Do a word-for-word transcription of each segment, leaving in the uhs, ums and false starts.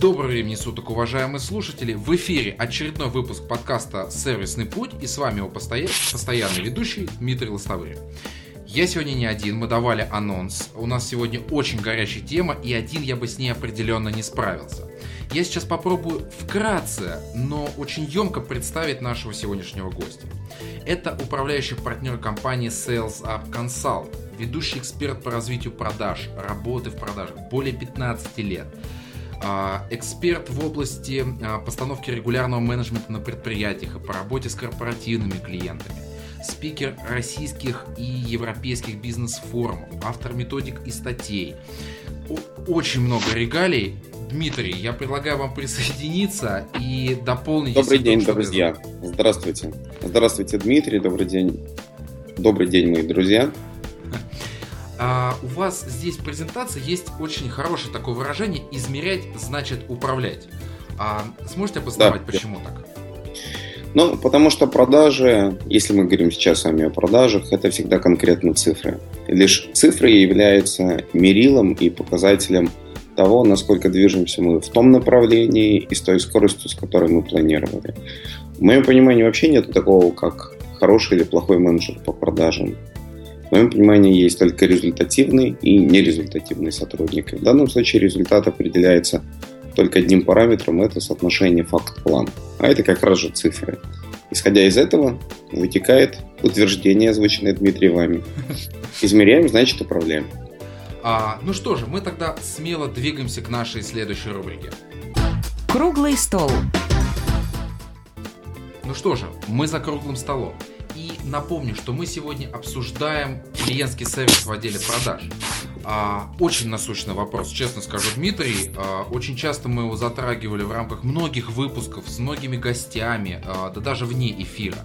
Доброго времени суток, уважаемые слушатели! В эфире очередной выпуск подкаста «Сервисный путь», и с вами его постоя... постоянный ведущий Дмитрий Лостовырин. Я сегодня не один, мы давали анонс, у нас сегодня очень горячая тема, и один я бы с ней определенно не справился. Я сейчас попробую вкратце, но очень емко представить нашего сегодняшнего гостя. Это управляющий партнер компании SalesUp Consult, ведущий эксперт по развитию продаж, работы в продажах более пятнадцать лет. Эксперт в области постановки регулярного менеджмента на предприятиях и по работе с корпоративными клиентами. Спикер российских и европейских бизнес-форумов, автор методик и статей. Очень много регалий. Дмитрий, я предлагаю вам присоединиться и дополнить... Добрый день, том, друзья. Вы... Здравствуйте. Здравствуйте, Дмитрий. Добрый день. Добрый день, мои друзья. А у вас здесь в презентации есть очень хорошее такое выражение «измерять значит управлять». А сможете обосновать, да, почему да. так? Ну, потому что продажи, если мы говорим сейчас с вами о продажах, это всегда конкретно цифры. И лишь цифры являются мерилом и показателем того, насколько движемся мы в том направлении и с той скоростью, с которой мы планировали. В моем понимании вообще нет такого, как хороший или плохой менеджер по продажам. В моем понимании есть только результативный и нерезультативный сотрудник. И в данном случае результат определяется только одним параметром – это соотношение факт-план. А это как раз же цифры. Исходя из этого, вытекает утверждение, озвученное Дмитрием вами. Измеряем, значит, управляем. А, ну что же, мы тогда смело двигаемся к нашей следующей рубрике. Круглый стол. Ну что же, мы за круглым столом. И напомню, что мы сегодня обсуждаем клиентский сервис в отделе продаж. А, очень насущный вопрос, честно скажу, Дмитрий. А, очень часто мы его затрагивали в рамках многих выпусков с многими гостями, а, да даже вне эфира.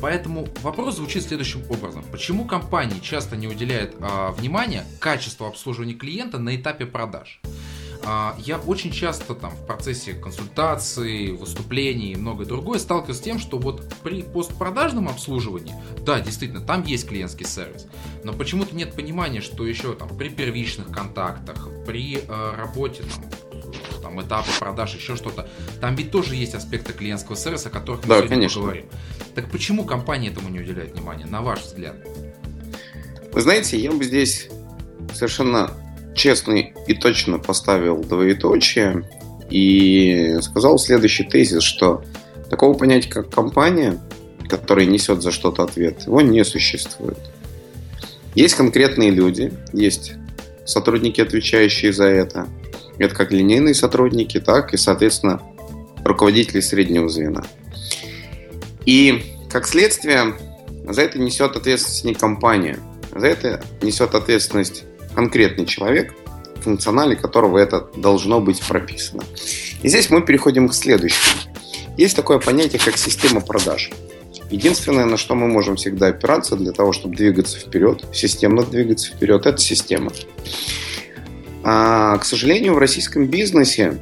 Поэтому вопрос звучит следующим образом. Почему компании часто не уделяют а, внимания качеству обслуживания клиента на этапе продаж? Я очень часто там в процессе консультаций, выступлений и многое другое сталкиваюсь с тем, что вот при постпродажном обслуживании, да, действительно, там есть клиентский сервис, но почему-то нет понимания, что еще там при первичных контактах, при э, работе там, там этапа продаж, еще что-то, там ведь тоже есть аспекты клиентского сервиса, о которых мы да, сегодня конечно. поговорим. Так почему компании этому не уделяют внимания, на ваш взгляд? Вы знаете, я бы здесь совершенно... честно и точно поставил двоеточие и сказал следующий тезис, что такого понятия, как компания, которая несет за что-то ответ, его не существует. Есть конкретные люди, есть сотрудники, отвечающие за это. Это как линейные сотрудники, так и, соответственно, руководители среднего звена. И, как следствие, за это несет ответственность не компания, за это несет ответственность конкретный человек, в функционале которого это должно быть прописано. И здесь мы переходим к следующему. Есть такое понятие, как система продаж. Единственное, на что мы можем всегда опираться для того, чтобы двигаться вперед, системно двигаться вперед, это система. А, к сожалению, в российском бизнесе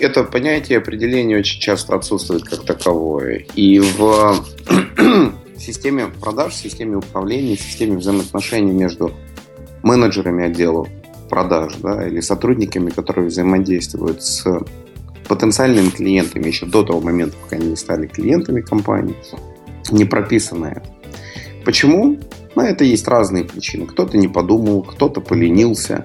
это понятие определения очень часто отсутствует как таковое. И в системе продаж, системе управления, системе взаимоотношений между менеджерами отдела продаж, да, или сотрудниками, которые взаимодействуют с потенциальными клиентами еще до того момента, пока они не стали клиентами компании, не прописано это. Почему? Ну, это есть разные причины. Кто-то не подумал, кто-то поленился,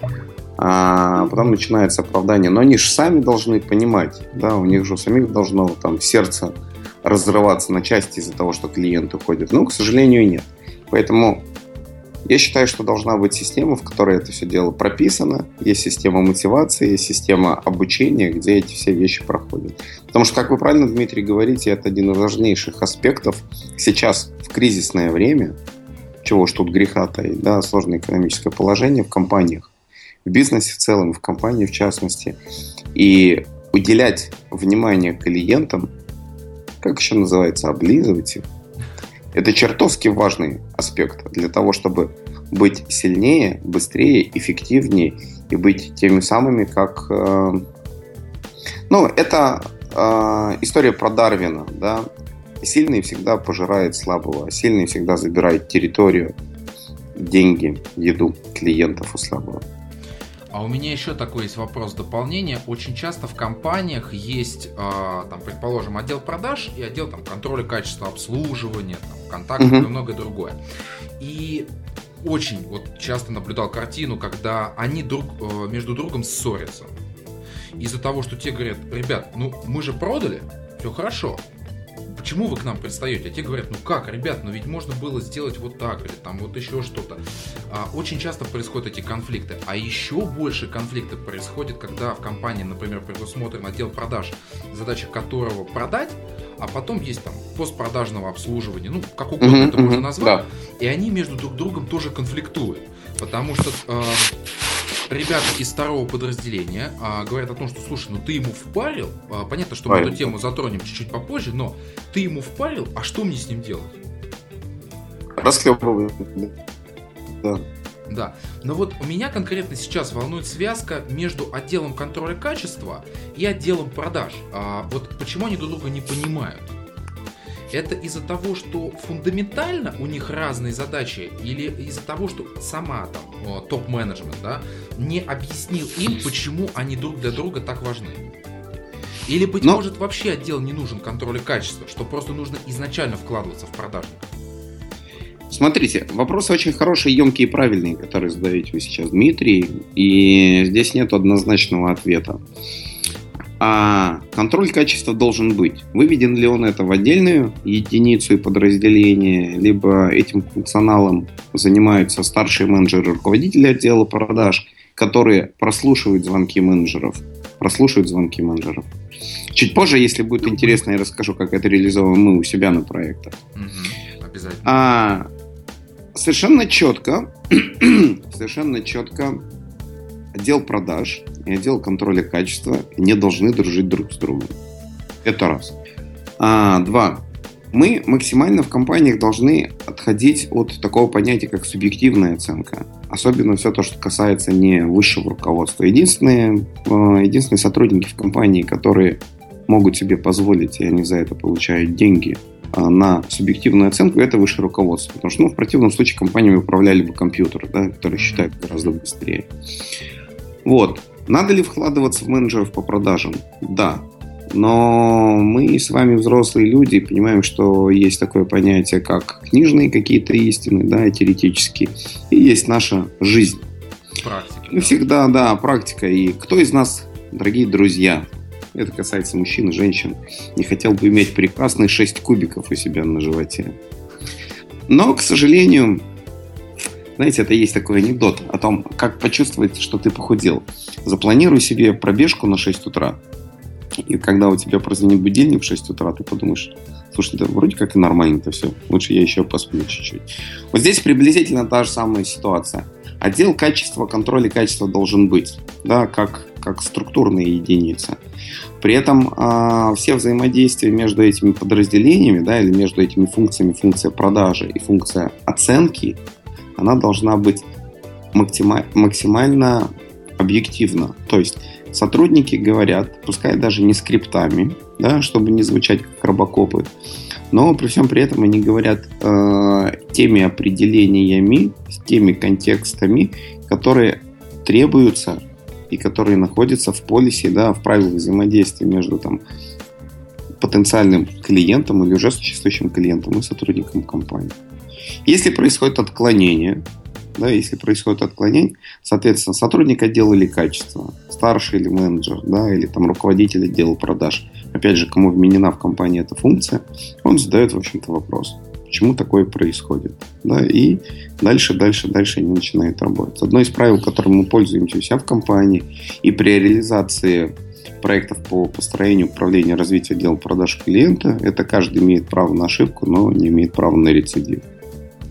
а потом начинается оправдание. Но они же сами должны понимать, да, у них же самих должно там сердце разрываться на части из-за того, что клиент уходит. Ну, к сожалению, нет. Поэтому я считаю, что должна быть система, в которой это все дело прописано. Есть система мотивации, есть система обучения, где эти все вещи проходят. Потому что, как вы правильно, Дмитрий, говорите, это один из важнейших аспектов сейчас в кризисное время, чего ж тут греха таить, да, сложное экономическое положение в компаниях, в бизнесе в целом, в компании в частности. И уделять внимание клиентам, как еще называется, облизывать их, это чертовски важный аспект для того, чтобы быть сильнее, быстрее, эффективнее и быть теми самыми, как... Э, ну, это э, история про Дарвина, да. Сильный всегда пожирает слабого, сильный всегда забирает территорию, деньги, еду клиентов у слабого. А у меня еще такой есть вопрос дополнения. Очень часто в компаниях есть, там, предположим, отдел продаж и отдел там, контроля качества обслуживания, там, контактов uh-huh. и многое другое. И очень вот, часто наблюдал картину, когда они друг, между другом ссорятся. Из-за того, что те говорят, ребят, ну мы же продали, все хорошо. Почему вы к нам предстаете? А те говорят, ну как, ребят, ну ведь можно было сделать вот так, или там вот еще что-то. А, очень часто происходят эти конфликты. А еще больше конфликтов происходит, когда в компании, например, предусмотрен отдел продаж, задача которого продать, а потом есть там постпродажного обслуживания, ну как угодно mm-hmm, это mm-hmm, можно назвать. Да. И они между друг другом тоже конфликтуют, потому что... Э- Ребята из второго подразделения а, говорят о том, что, слушай, ну ты ему впарил, а, понятно, что мы Парень. эту тему затронем чуть-чуть попозже, но ты ему впарил, а что мне с ним делать? Расхлебываю. Да. Да, но вот у меня конкретно сейчас волнует связка между отделом контроля качества и отделом продаж. А, вот почему они друг друга не понимают? Это из-за того, что фундаментально у них разные задачи, или из-за того, что сама там топ-менеджмент, да, не объяснил им, почему они друг для друга так важны? Или, быть Но... может, вообще отдел не нужен контроль качества, что просто нужно изначально вкладываться в продажников? Смотрите, вопросы очень хорошие, емкие и правильные, которые задаете вы сейчас, Дмитрий, и здесь нет однозначного ответа. А контроль качества должен быть. Выведен ли он это в отдельную единицу и подразделение, либо этим функционалом занимаются старшие менеджеры, руководители отдела продаж, которые прослушивают звонки менеджеров. Прослушивают звонки менеджеров. Чуть позже, если будет интересно, я расскажу, как это реализовано мы у себя на проектах. Угу, обязательно. А, совершенно четко, совершенно четко отдел продаж и отдел контроля качества не должны дружить друг с другом. Это раз. А, два. Мы максимально в компаниях должны отходить от такого понятия, как субъективная оценка. Особенно все то, что касается не высшего руководства. Единственные, единственные сотрудники в компании, которые могут себе позволить, и они за это получают деньги, на субъективную оценку, это высшее руководство. Потому что ну, в противном случае компаниями управляли бы компьютеры, да, которые считают гораздо быстрее. Вот. Надо ли вкладываться в менеджеров по продажам? Да. Но мы с вами взрослые люди и понимаем, что есть такое понятие, как книжные какие-то истины, да, и теоретические. И есть наша жизнь. Практика. Мы да. всегда, да, практика. И кто из нас, дорогие друзья, это касается мужчин и женщин, не хотел бы иметь прекрасные шесть кубиков у себя на животе. Но, к сожалению... Знаете, это есть такой анекдот о том, как почувствовать, что ты похудел. Запланируй себе пробежку на шесть утра. И когда у тебя прозвенит будильник в шесть утра, ты подумаешь, слушай, да вроде как и нормально-то все. Лучше я еще посплю чуть-чуть. Вот здесь приблизительно та же самая ситуация. Отдел качества, контроля качества должен быть, да, как, как структурная единица. При этом э, все взаимодействия между этими подразделениями, да, или между этими функциями, функция продажи и функция оценки, она должна быть максимально объективна. То есть сотрудники говорят, пускай даже не скриптами, да, чтобы не звучать как робокопы, но при всем при этом они говорят э, теми определениями, теми контекстами, которые требуются и которые находятся в полисе, да, в правилах взаимодействия между там, потенциальным клиентом или уже существующим клиентом и сотрудником компании. Если происходит отклонение, да, если происходит отклонение, соответственно, сотрудник отдела или качества, старший или менеджер, да, или там руководитель отдела продаж, опять же, кому вменена в компании эта функция, он задает, в общем-то, вопрос, почему такое происходит, да, и дальше, дальше, дальше они начинают работать. Одно из правил, которым мы пользуемся у себя в компании и при реализации проектов по построению, управлению, развитию отдела продаж клиента, это каждый имеет право на ошибку, но не имеет права на рецидив.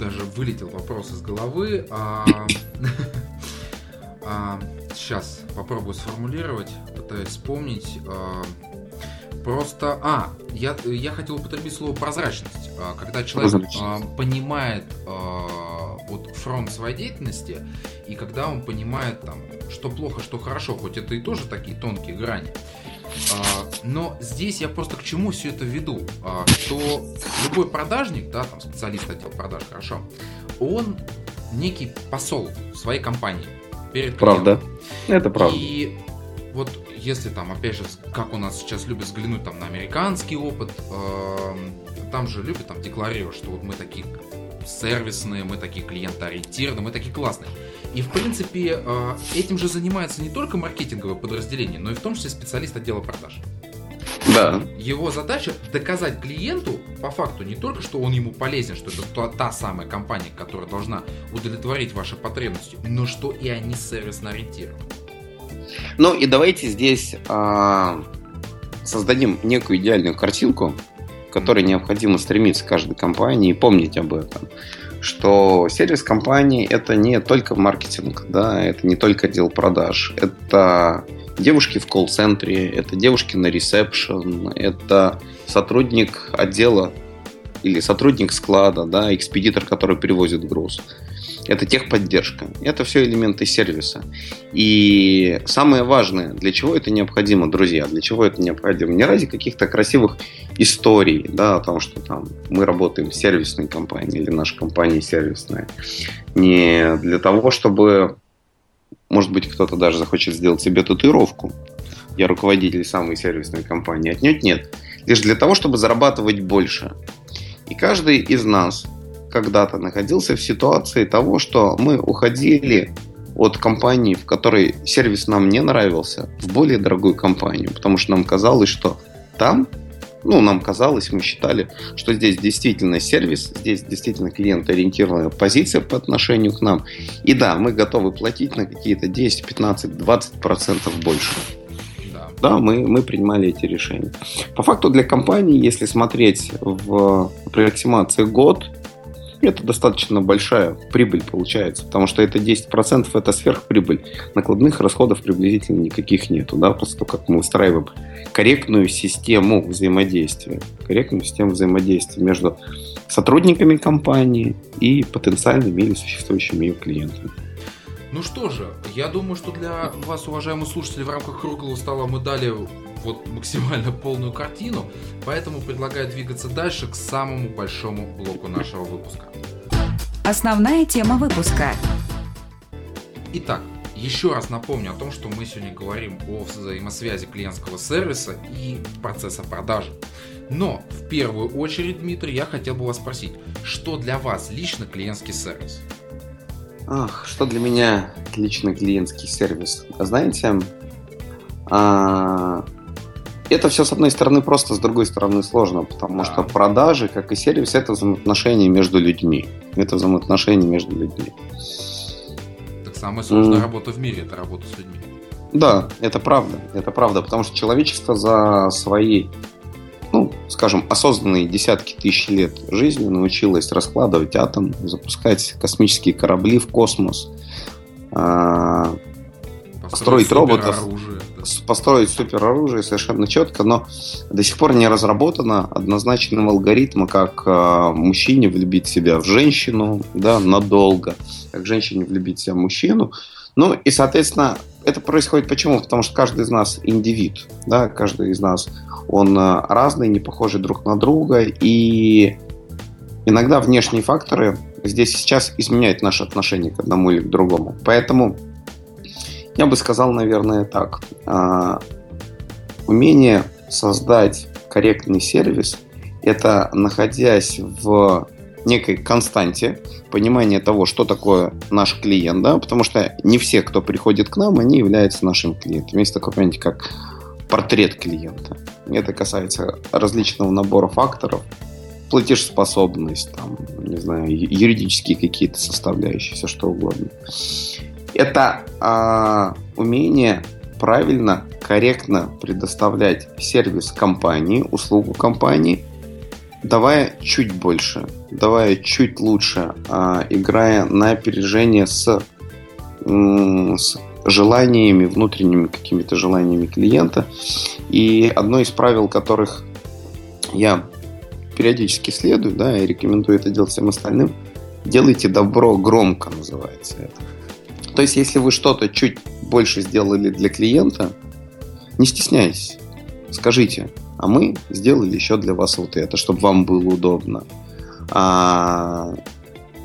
Даже вылетел вопрос из головы. А, а, сейчас попробую сформулировать, пытаюсь вспомнить. А, просто, а, я, я хотел употребить слово прозрачность. А, когда человек а, понимает а, вот фронт своей деятельности, и когда он понимает, там, что плохо, что хорошо, хоть это и тоже такие тонкие грани. Но здесь я просто к чему все это веду, что любой продажник, да, там специалист отдела продаж, хорошо, он некий посол своей компании, перед правда. Клиентом. Это правда. И вот если там, опять же, как у нас сейчас любят взглянуть там, на американский опыт, э, там же любят там, декларировать, что вот мы такие сервисные, мы такие клиентоориентированные, мы такие классные. И, в принципе, э, этим же занимается не только маркетинговое подразделение, но и в том числе специалист отдела продаж. Да. Его задача доказать клиенту по факту не только, что он ему полезен, что это та, та самая компания, которая должна удовлетворить ваши потребности, но что и они сервисно ориентированы. Ну и давайте здесь а, создадим некую идеальную картинку, к которой необходимо стремиться каждой компании и помнить об этом, что сервис компании это не только маркетинг, да, это не только отдел продаж, это девушки в колл-центре, это девушки на ресепшн, это сотрудник отдела или сотрудник склада, да, экспедитор, который привозит груз. Это техподдержка. Это все элементы сервиса. И самое важное, для чего это необходимо, друзья, для чего это необходимо? Не ради каких-то красивых историй, да, о том, что там мы работаем в сервисной компании или наша компания сервисная. Не для того, чтобы... Может быть, кто-то даже захочет сделать себе татуировку. Я руководитель самой сервисной компании. Отнюдь нет. Лишь для того, чтобы зарабатывать больше. И каждый из нас когда-то находился в ситуации того, что мы уходили от компании, в которой сервис нам не нравился, в более дорогую компанию. Потому что нам казалось, что там, ну, нам казалось, мы считали, что здесь действительно сервис, здесь действительно клиентоориентированная позиция по отношению к нам. И да, мы готовы платить на какие-то десять, пятнадцать, двадцать процентов больше. Да, да мы, мы принимали эти решения. По факту для компании, если смотреть в аппроксимации год, это достаточно большая прибыль получается, потому что это десять процентов это сверхприбыль. Накладных расходов приблизительно никаких нету, да, просто как мы устраиваем корректную систему взаимодействия, корректную систему взаимодействия между сотрудниками компании и потенциальными или существующими ее клиентами. Ну что же, я думаю, что для вас, уважаемые слушатели, в рамках круглого стола мы дали вот максимально полную картину, поэтому предлагаю двигаться дальше к самому большому блоку нашего выпуска. Основная тема выпуска. Итак, еще раз напомню о том, что мы сегодня говорим о взаимосвязи клиентского сервиса и процесса продажи. Но в первую очередь, Дмитрий, я хотел бы вас спросить, что для вас лично клиентский сервис? Ах, что для меня лично клиентский сервис? Знаете, а, это все с одной стороны просто, с другой стороны сложно, потому что продажи, как и сервис, это взаимоотношения между людьми. Это взаимоотношения между людьми. Так самая сложная mm. работа в мире – это работа с людьми. Да, это правда, это правда, потому что человечество за свои, ну, скажем, осознанные десятки тысяч лет жизни научилось раскладывать атом, запускать космические корабли в космос, построить, построить роботов, построить супероружие совершенно четко, но до сих пор не разработано однозначного алгоритма, как мужчине влюбить себя в женщину, да, надолго, как женщине влюбить себя в мужчину. Ну и, соответственно, это происходит почему? Потому что каждый из нас индивид, да, каждый из нас, он разный, не похожий друг на друга, и иногда внешние факторы здесь сейчас изменяют наше отношение к одному или к другому. Поэтому я бы сказал, наверное, так. Умение создать корректный сервис – это, находясь в некой константе, понимание того, что такое наш клиент, да, потому что не все, кто приходит к нам, они являются нашим клиентом. Есть такое понятие, как портрет клиента. Это касается различного набора факторов, платежеспособность, там, не знаю, юридические какие-то составляющие, все что угодно. Это а, умение правильно, корректно предоставлять сервис компании, услугу компании, давая чуть больше, давая чуть лучше, играя на опережение с, с желаниями, внутренними какими-то желаниями клиента. И одно из правил, которых я периодически следую, да, и рекомендую это делать всем остальным, делайте добро громко, называется это. То есть, если вы что-то чуть больше сделали для клиента, не стесняйтесь, скажите: а мы сделали еще для вас вот это, чтобы вам было удобно. А,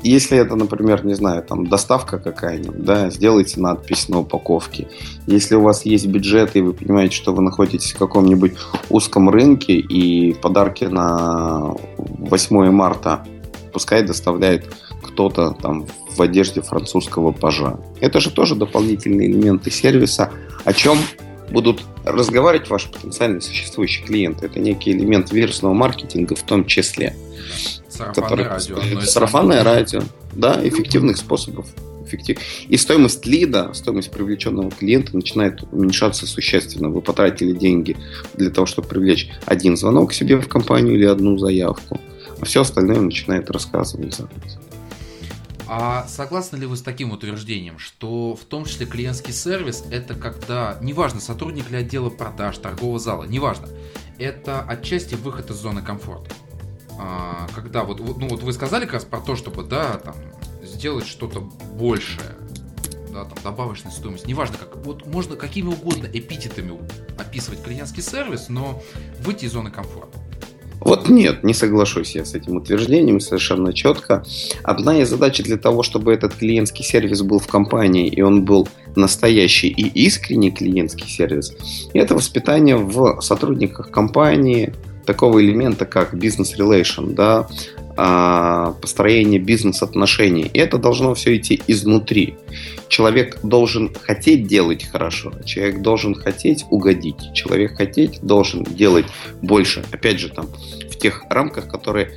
Если это, например, не знаю, там доставка какая-нибудь, да, сделайте надпись на упаковке. Если у вас есть бюджет и вы понимаете, что вы находитесь в каком-нибудь узком рынке и подарки на восьмое марта пускай доставляет кто-то там в одежде французского пажа. Это же тоже дополнительные элементы сервиса, о чем будут разговаривать ваши потенциально существующие клиенты. Это некий элемент вирусного маркетинга в том числе. Сарафанное радио. Сарафанное радио, да, эффективных способов. Эффектив... И стоимость лида, стоимость привлеченного клиента начинает уменьшаться существенно. Вы потратили деньги для того, чтобы привлечь один звонок к себе в компанию или одну заявку, а все остальное начинает рассказывать. А согласны ли вы с таким утверждением, что в том числе клиентский сервис — это когда, неважно, сотрудник ли отдела продаж, торгового зала, неважно, это отчасти выход из зоны комфорта? А, когда вот, ну вот вы сказали как раз про то, чтобы, да, там, сделать что-то большее, да, там, добавочная стоимость, неважно как, вот можно какими угодно эпитетами описывать клиентский сервис, но выйти из зоны комфорта. Вот нет, не соглашусь я с этим утверждением совершенно четко. Одна из задач для того, чтобы этот клиентский сервис был в компании, и он был настоящий и искренний клиентский сервис, это воспитание в сотрудниках компании такого элемента, как бизнес-релейшн, да, построение бизнес-отношений. И это должно все идти изнутри. Человек должен хотеть делать хорошо, человек должен хотеть угодить, человек хотеть должен делать больше. Опять же, там, в тех рамках, которые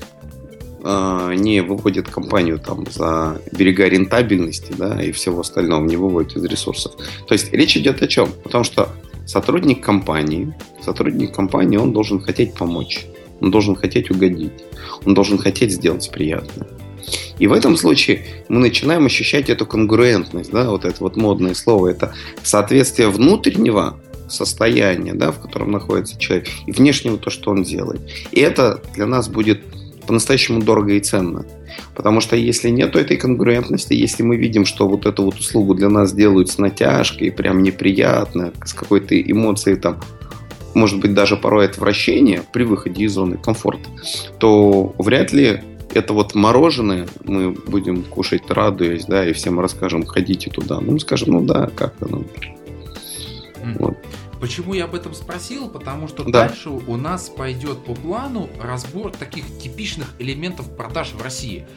э, не выводят компанию там, за берега рентабельности, да, и всего остального, не выводят из ресурсов. То есть речь идет о чем? О том, что сотрудник компании, сотрудник компании, он должен хотеть помочь. Он должен хотеть угодить. Он должен хотеть сделать приятное. И в этом случае мы начинаем ощущать эту конгруентность, да, вот это вот модное слово, это соответствие внутреннего состояния, да, в котором находится человек, и внешнего, то, что он делает. И это для нас будет по-настоящему дорого и ценно. Потому что если нет этой конгруентности, если мы видим, что вот эту вот услугу для нас делают с натяжкой, прям неприятно, с какой-то эмоцией там, может быть, даже порой отвращение при выходе из зоны комфорта, то вряд ли это вот мороженое мы будем кушать, радуясь, да, и всем расскажем, ходите туда. Ну, мы скажем, ну да, как-то. Ну. Вот. Почему я об этом спросил? Потому что да. Дальше у нас пойдет по плану разбор таких типичных элементов продаж в России.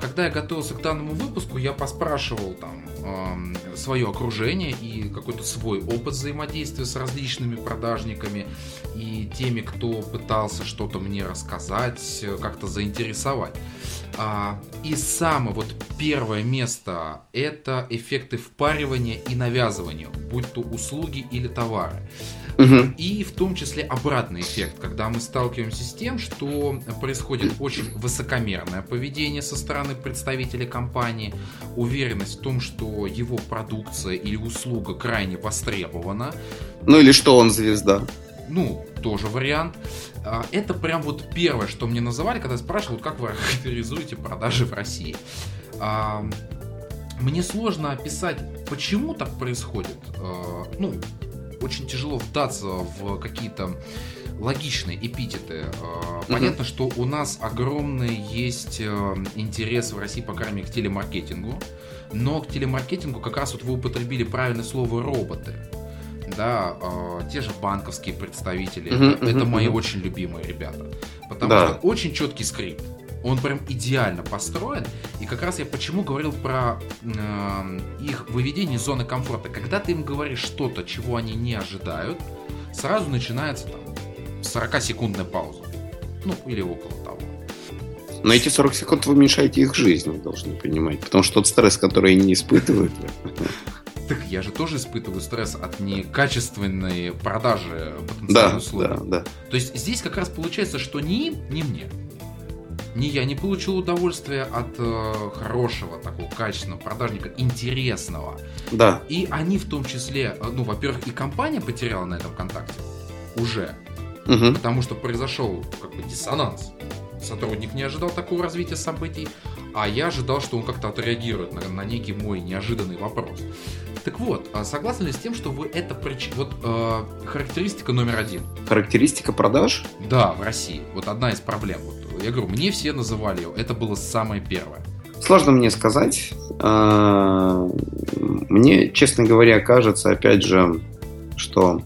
Когда я готовился к данному выпуску, я поспрашивал там э, свое окружение и какой-то свой опыт взаимодействия с различными продажниками и теми, кто пытался что-то мне рассказать, как-то заинтересовать. А, и самое вот первое место — это эффекты впаривания и навязывания, будь то услуги или товары. Угу. И в том числе обратный эффект, когда мы сталкиваемся с тем, что происходит очень высокомерное поведение со стороны представителей компании, уверенность в том, что его продукция или услуга крайне востребована. Ну или что он звезда. Ну, тоже вариант. Это прям вот первое, что мне называли, когда я спрашивал, как вы характеризуете продажи в России. Мне сложно описать, почему так происходит. Ну, очень тяжело вдаться в какие-то логичные эпитеты. Понятно, mm-hmm. что у нас огромный есть интерес в России, по крайней мере, к телемаркетингу. Но к телемаркетингу как раз вот вы употребили правильное слово «роботы». Да, э, те же банковские представители. Mm-hmm. Это, это мои mm-hmm. очень любимые ребята. Потому да. что очень четкий скрипт. Он прям идеально построен. И как раз я почему говорил про э, их выведение из зоны комфорта. Когда ты им говоришь что-то, чего они не ожидают, сразу начинается там сорокасекундная пауза. Ну, или около того. Но эти сорок секунд вы уменьшаете их жизнь, вы должны понимать. Потому что тот стресс, который они испытывают... Так я же тоже испытываю стресс от некачественной продажи потенциальной услуги. Да, да, да. То есть здесь как раз получается, что ни им, ни мне. Ни я не получил удовольствия от э, хорошего, такого качественного продажника, интересного. Да. И они в том числе, ну, во-первых, и компания потеряла на этом контакте уже. Угу. Потому что произошел как бы диссонанс. Сотрудник не ожидал такого развития событий, а я ожидал, что он как-то отреагирует на, на некий мой неожиданный вопрос. Так вот, согласны ли с тем, что вы это прич... вот э, характеристика номер один? Характеристика продаж? Да, в России. Вот одна из проблем. Вот, я говорю, мне все называли ее. Это было самое первое. Сложно мне сказать. Мне, честно говоря, кажется, опять же, что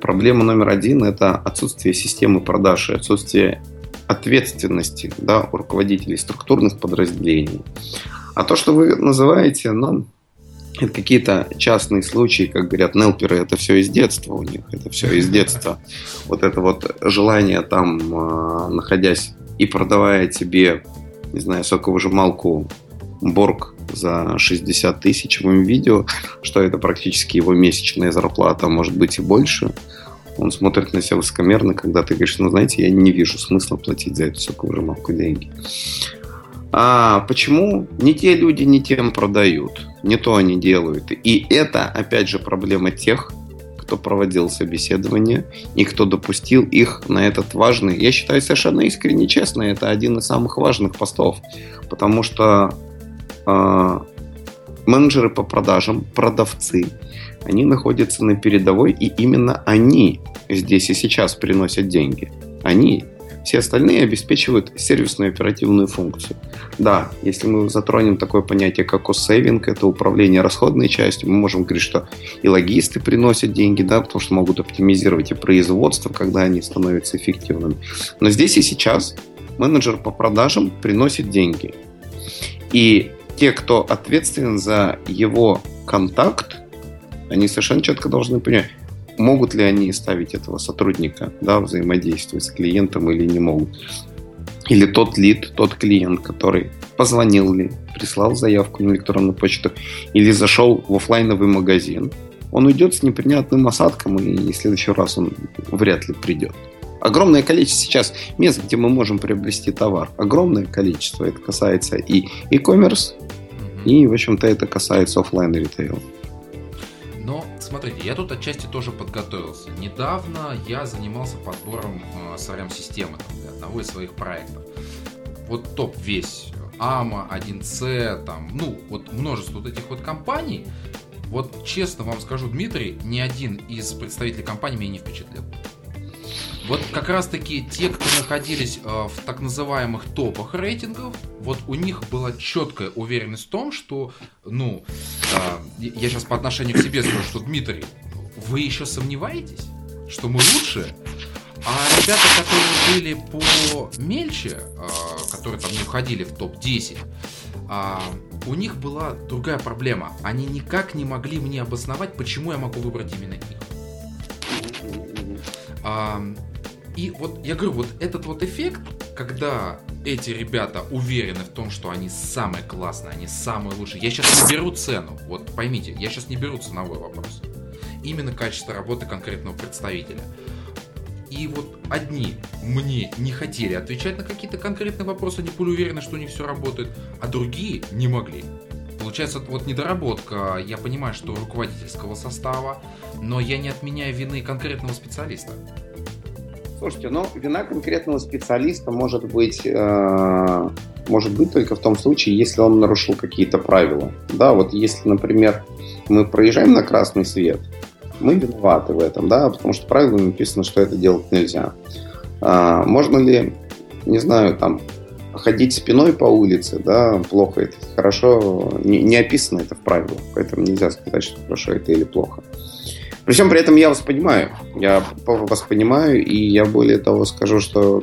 проблема номер один – это отсутствие системы продаж и отсутствие ответственности, да, у руководителей структурных подразделений. А то, что вы называете, ну, это какие-то частные случаи, как говорят нелперы, это все из детства у них, это все из детства. Вот это вот желание там, находясь и продавая тебе, не знаю, соковыжималку Борг за шестьдесят тысяч в видео, что это практически его месячная зарплата, может быть и больше. Он смотрит на себя высокомерно, когда ты говоришь, ну, знаете, я не вижу смысла платить за эту соковыжималку деньги. А почему? Не те люди не тем продают, не то они делают. И это, опять же, проблема тех, кто проводил собеседование и кто допустил их на этот важный, я считаю, совершенно искренне честно, это один из самых важных постов, потому что э, менеджеры по продажам, продавцы, они находятся на передовой, и именно они здесь и сейчас приносят деньги. Они. Все остальные обеспечивают сервисную оперативную функцию. Да, если мы затронем такое понятие, как cost-saving, это управление расходной частью, мы можем говорить, что и логисты приносят деньги, да, потому что могут оптимизировать и производство, когда они становятся эффективными. Но здесь и сейчас менеджер по продажам приносит деньги. И те, кто ответственен за его контакт, они совершенно четко должны понять, могут ли они ставить этого сотрудника, да, взаимодействовать с клиентом или не могут. Или тот лид, тот клиент, который позвонил ли, прислал заявку на электронную почту или зашел в офлайновый магазин, он уйдет с неприятным осадком, и в следующий раз он вряд ли придет. Огромное количество сейчас мест, где мы можем приобрести товар. Огромное количество. Это касается и e-commerce, и, в общем-то, это касается офлайн-ритейла. Но, смотрите, я тут отчасти тоже подготовился. Недавно я занимался подбором си ар эм-системы для одного из своих проектов. Вот топ весь, АМА, один эс, там, ну, вот множество вот этих вот компаний. Вот честно вам скажу, Дмитрий, ни один из представителей компаний меня не впечатлил. Вот как раз-таки те, кто находились в так называемых топах рейтингов, вот у них была четкая уверенность в том, что, ну, я сейчас по отношению к себе скажу, что, Дмитрий, вы еще сомневаетесь, что мы лучше? А ребята, которые были помельче, которые там не входили в топ десять, у них была другая проблема. Они никак не могли мне обосновать, почему я могу выбрать именно их. И вот, я говорю, вот этот вот эффект, когда эти ребята уверены в том, что они самые классные, они самые лучшие. Я сейчас не беру цену, вот поймите, я сейчас не беру ценовой вопрос. Именно качество работы конкретного представителя. И вот одни мне не хотели отвечать на какие-то конкретные вопросы, они были уверены, что у них все работает, а другие не могли. Получается, вот недоработка, я понимаю, что руководительского состава, но я не отменяю вины конкретного специалиста. Слушайте, но вина конкретного специалиста может быть, э, может быть только в том случае, если он нарушил какие-то правила. Да, вот если, например, мы проезжаем на красный свет, мы виноваты в этом, да, потому что правилами написано, что это делать нельзя. Э, можно ли, не знаю, там, ходить спиной по улице, да, плохо это, хорошо, не, не описано это в правилах, поэтому нельзя сказать, что хорошо это или плохо. При всем при этом я вас понимаю, я вас понимаю, и я более того скажу, что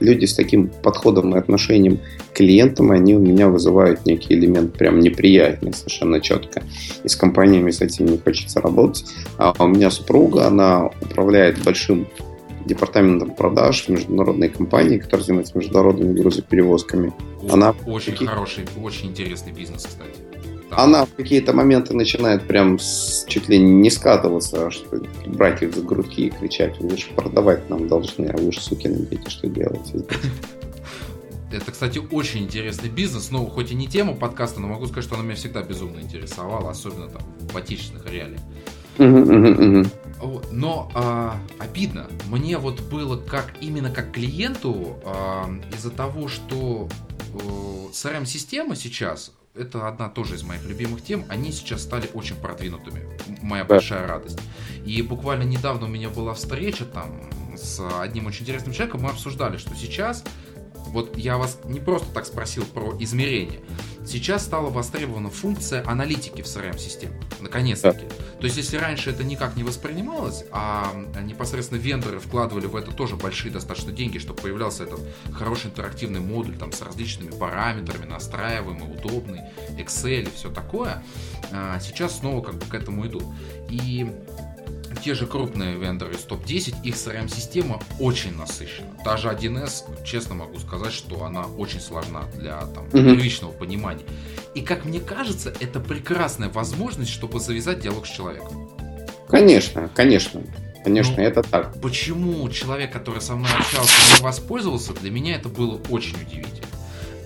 люди с таким подходом и отношением к клиентам, они у меня вызывают некий элемент прям неприятный, совершенно четко. И с компаниями с этим не хочется работать. А у меня супруга, она управляет большим департаментом продаж в международной компании, которая занимается международными грузоперевозками. Она очень таких... хороший, очень интересный бизнес, кстати. Она в какие-то моменты начинает прям с, чуть ли не скатываться, что, брать их за грудки и кричать, вы же продавать нам должны, а вы же, сукины дети, что делаете? Это, кстати, очень интересный бизнес, но хоть и не тема подкаста, но могу сказать, что она меня всегда безумно интересовала, особенно там в отечественных реалиях. Но а, обидно, мне вот было как именно как клиенту а, из-за того, что а, си ар эм-система сейчас, это одна тоже из моих любимых тем, они сейчас стали очень продвинутыми. Моя большая радость. И буквально недавно у меня была встреча там с одним очень интересным человеком, мы обсуждали, что сейчас вот я вас не просто так спросил про измерение. Сейчас стала востребована функция аналитики в си ар эм-системе, наконец-таки. Да. То есть, если раньше это никак не воспринималось, а непосредственно вендоры вкладывали в это тоже большие достаточно деньги, чтобы появлялся этот хороший интерактивный модуль там, с различными параметрами, настраиваемый, удобный, Excel и все такое, а сейчас снова как бы к этому идут. И те же крупные вендоры из топ десять, их си ар эм-система очень насыщена. Та же один эс, честно могу сказать, что она очень сложна для там, первичного понимания. И, как мне кажется, это прекрасная возможность, чтобы завязать диалог с человеком. Конечно, конечно. Конечно, ну, это так. Почему человек, который со мной общался, не воспользовался, для меня это было очень удивительно.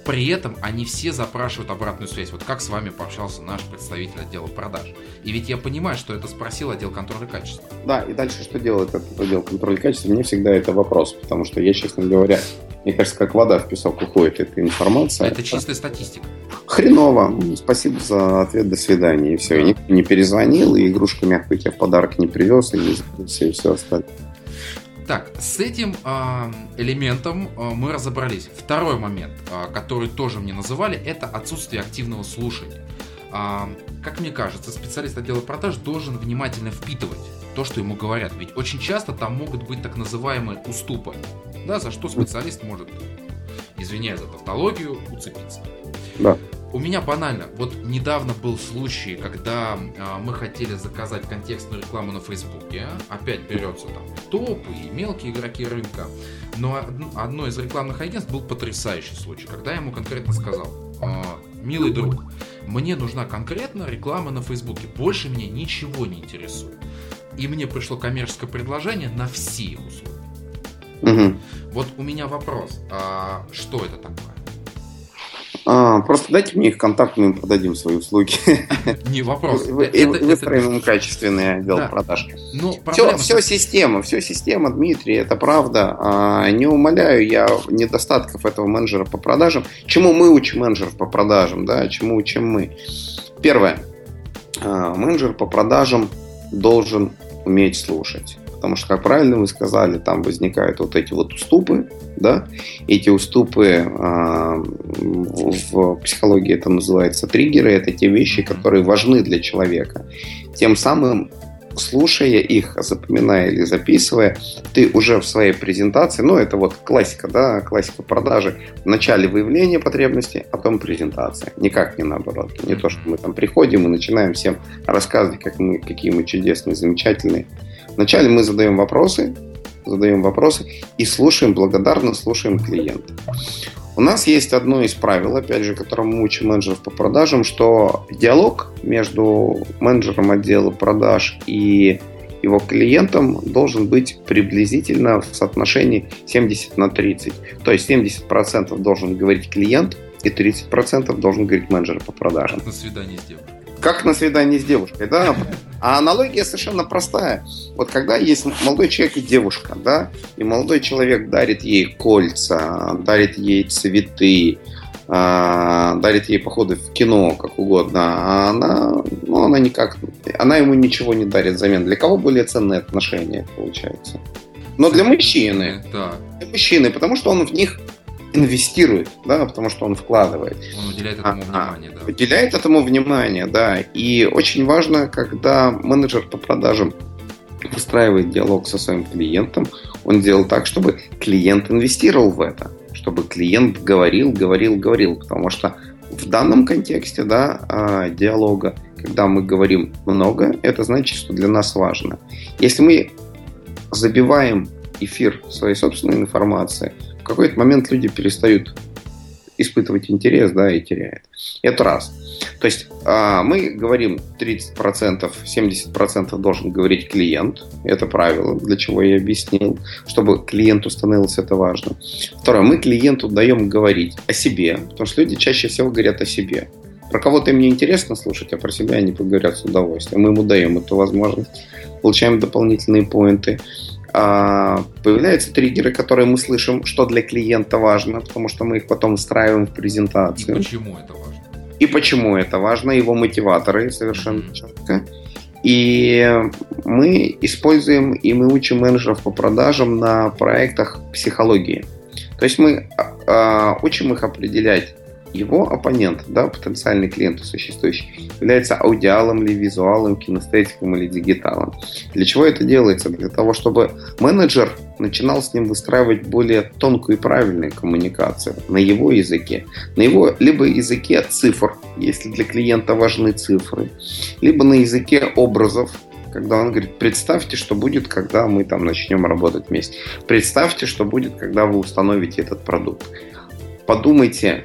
При этом они все запрашивают обратную связь. Вот как с вами пообщался наш представитель отдела продаж. И ведь я понимаю, что это спросил отдел контроля качества. Да, и дальше что делает этот отдел контроля качества? Мне всегда это вопрос, потому что я, честно говоря, мне кажется, как вода в песок уходит эта информация. Это чистая статистика. Хреново. Спасибо за ответ, до свидания. И все, и никто не перезвонил, и игрушку мягкую тебе в подарок не привез, и все, и все остальное. Так, с этим э, элементом э, мы разобрались. Второй момент, э, который тоже мне называли, это отсутствие активного слушания. Э, как мне кажется, специалист отдела продаж должен внимательно впитывать то, что ему говорят. Ведь очень часто там могут быть так называемые уступы, да, за что специалист может, извиняюсь за тавтологию, уцепиться. Да. У меня банально, вот недавно был случай, когда а, мы хотели заказать контекстную рекламу на Фейсбуке, опять берется там топ и мелкие игроки рынка, но од- одно из рекламных агентств был потрясающий случай, когда я ему конкретно сказал: «Милый друг, мне нужна конкретно реклама на Фейсбуке, больше мне ничего не интересует». И мне пришло коммерческое предложение на все услуги. Угу. Вот у меня вопрос, а, что это такое? А, просто дайте мне их контакт, мы им продадим свои услуги. Не вопрос. Выстроим качественный отдел продаж. Все система, все система, Дмитрий, это правда. Не умоляю я недостатков этого менеджера по продажам. Чему мы учим менеджеров по продажам, да, чему учим мы? Первое. Менеджер по продажам должен уметь слушать. Потому что, как правильно вы сказали, там возникают вот эти вот уступы, да, эти уступы э, в, в психологии это называется триггеры, это те вещи, которые важны для человека. Тем самым, слушая их, запоминая или записывая, ты уже в своей презентации, ну, это вот классика, да, классика продажи, в начале выявления потребности, потом презентация. Никак не наоборот. Не то, что мы там приходим и начинаем всем рассказывать, как мы, какие мы чудесные, замечательные. Вначале мы задаем вопросы, задаем вопросы и слушаем, благодарно слушаем клиента. У нас есть одно из правил, опять же, которому мы учим менеджеров по продажам, что диалог между менеджером отдела продаж и его клиентом должен быть приблизительно в соотношении семьдесят на тридцать. То есть семьдесят процентов должен говорить клиент и тридцать процентов должен говорить менеджер по продажам. На свидание с девушкой. Как на свидании с девушкой, да? А аналогия совершенно простая. Вот когда есть молодой человек и девушка, да, и молодой человек дарит ей кольца, дарит ей цветы, дарит ей походы в кино, как угодно, а она, ну, она никак, она ему ничего не дарит взамен. Для кого более ценные отношения, получается? Но для мужчины. Да. Для мужчины, потому что он в них инвестирует, да, потому что он вкладывает. Он уделяет этому а, внимание, да. Уделяет этому внимание, да. И очень важно, когда менеджер по продажам выстраивает диалог со своим клиентом, он делает так, чтобы клиент инвестировал в это, чтобы клиент говорил, говорил, говорил, потому что в данном контексте, да, диалога, когда мы говорим много, это значит, что для нас важно. Если мы забиваем эфир своей собственной информации, в какой-то момент люди перестают испытывать интерес, да, и теряют. Это раз. То есть а, мы говорим тридцать процентов, семьдесят процентов должен говорить клиент. Это правило, для чего я объяснил, чтобы клиенту становилось это важно. Второе, мы клиенту даем говорить о себе, потому что люди чаще всего говорят о себе. Про кого-то им не интересно слушать, а про себя они поговорят с удовольствием. Мы ему даем эту возможность, получаем дополнительные поинты. Появляются триггеры, которые мы слышим, что для клиента важно, потому что мы их потом встраиваем в презентацию. И почему это важно? И почему это важно, его мотиваторы совершенно mm-hmm. четко. И мы используем, и мы учим менеджеров по продажам на проектах психологии. То есть мы э, учим их определять. Его оппонент, да, потенциальный клиент существующий, является аудиалом или визуалом, кинестетиком или дигиталом. Для чего это делается? Для того, чтобы менеджер начинал с ним выстраивать более тонкую и правильную коммуникацию на его языке. На его либо языке цифр, если для клиента важны цифры, либо на языке образов, когда он говорит: представьте, что будет, когда мы там начнем работать вместе. Представьте, что будет, когда вы установите этот продукт. Подумайте,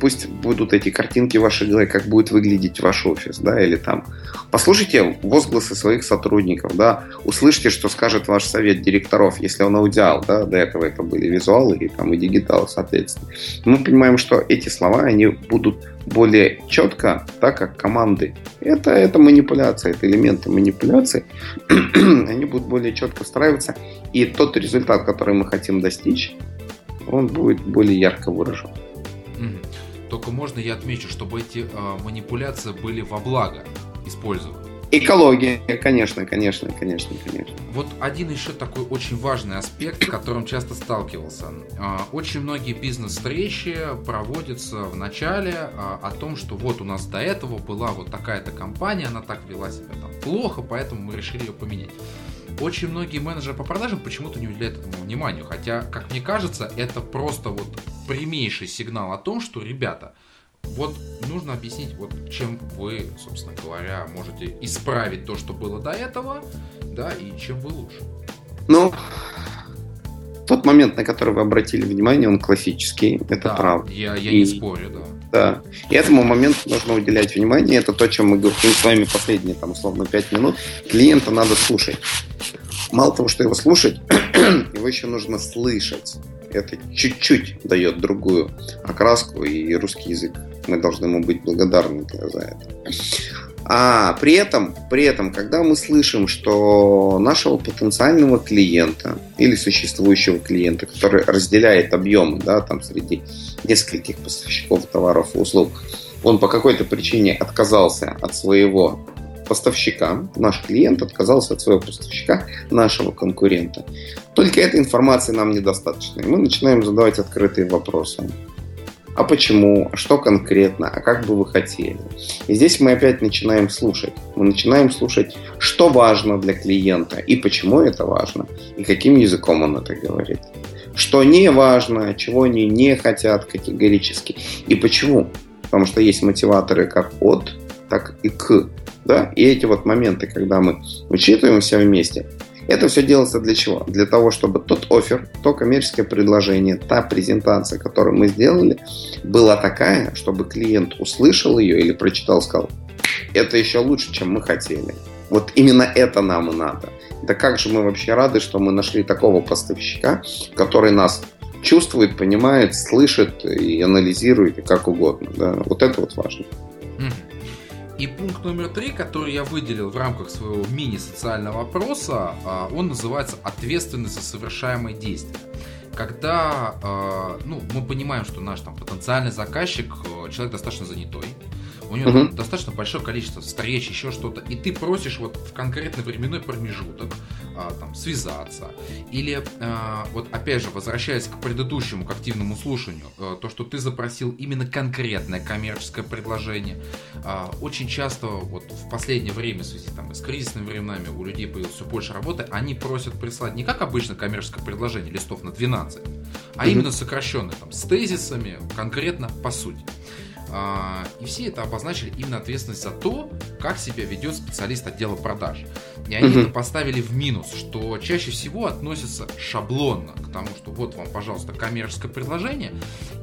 пусть будут эти картинки в вашей голове, как будет выглядеть ваш офис, да, или там. Послушайте возгласы своих сотрудников, да, услышьте, что скажет ваш совет директоров, если он аудиал, да, до этого это были визуалы и там и дигиталы, соответственно. Мы понимаем, что эти слова, они будут более четко, так как команды. Это, это манипуляция, это элементы манипуляции. Они будут более четко встраиваться, и тот результат, который мы хотим достичь, он будет более ярко выражен. Только можно я отмечу, чтобы эти э, манипуляции были во благо использованы. Экология, конечно, конечно, конечно, конечно. Вот один еще такой очень важный аспект, с которым часто сталкивался. Э, очень многие бизнес-встречи проводятся в начале э, о том, что вот у нас до этого была вот такая-то компания, она так вела себя там плохо, поэтому мы решили ее поменять. Очень многие менеджеры по продажам почему-то не уделяют этому вниманию, хотя, как мне кажется, это просто вот прямейший сигнал о том, что, ребята, вот нужно объяснить, вот чем вы, собственно говоря, можете исправить то, что было до этого, да, и чем вы лучше. Ну, тот момент, на который вы обратили внимание, он классический, это да, правда. Я, я и... не спорю, да. Да. И этому моменту нужно уделять внимание. Это то, о чем мы говорим с вами последние, там, условно, пять минут. Клиента надо слушать. Мало того, что его слушать, его еще нужно слышать. Это чуть-чуть дает другую окраску, и русский язык. Мы должны ему быть благодарны за это. А при этом, при этом, когда мы слышим, что нашего потенциального клиента или существующего клиента, который разделяет объемы, да, там среди нескольких поставщиков товаров и услуг, он по какой-то причине отказался от своего поставщика, наш клиент отказался от своего поставщика, нашего конкурента. Только этой информации нам недостаточно. И мы начинаем задавать открытые вопросы. А почему? Что конкретно? А как бы вы хотели? И здесь мы опять начинаем слушать. Мы начинаем слушать, что важно для клиента, и почему это важно, и каким языком он это говорит. Что не важно, чего они не хотят категорически, и почему. Потому что есть мотиваторы как от, так и к. Да? И эти вот моменты, когда мы учитываем все вместе, это все делается для чего? Для того, чтобы тот оффер, то коммерческое предложение, та презентация, которую мы сделали, была такая, чтобы клиент услышал ее или прочитал, сказал: это еще лучше, чем мы хотели. Вот именно это нам и надо. Да как же мы вообще рады, что мы нашли такого поставщика, который нас чувствует, понимает, слышит и анализирует, и как угодно. Да? Вот это вот важно. И пункт номер три, который я выделил в рамках своего мини-социального опроса, он называется «Ответственность за совершаемые действия». Когда ну, мы понимаем, что наш там, потенциальный заказчик, человек достаточно занятой, у него uh-huh. достаточно большое количество встреч, еще что-то, и ты просишь вот в конкретный временной промежуток там, связаться. Или, вот опять же, возвращаясь к предыдущему, к активному слушанию, то, что ты запросил именно конкретное коммерческое предложение. Очень часто вот, в последнее время, в связи там, с кризисными временами, у людей появилось все больше работы, они просят прислать не как обычно коммерческое предложение, листов на двенадцать, а mm-hmm. именно сокращенное, там, с тезисами, конкретно по сути. И все это обозначили именно ответственность за то, как себя ведет специалист отдела продаж. И они uh-huh. это поставили в минус, что чаще всего относятся шаблонно к тому, что вот вам, пожалуйста, коммерческое предложение.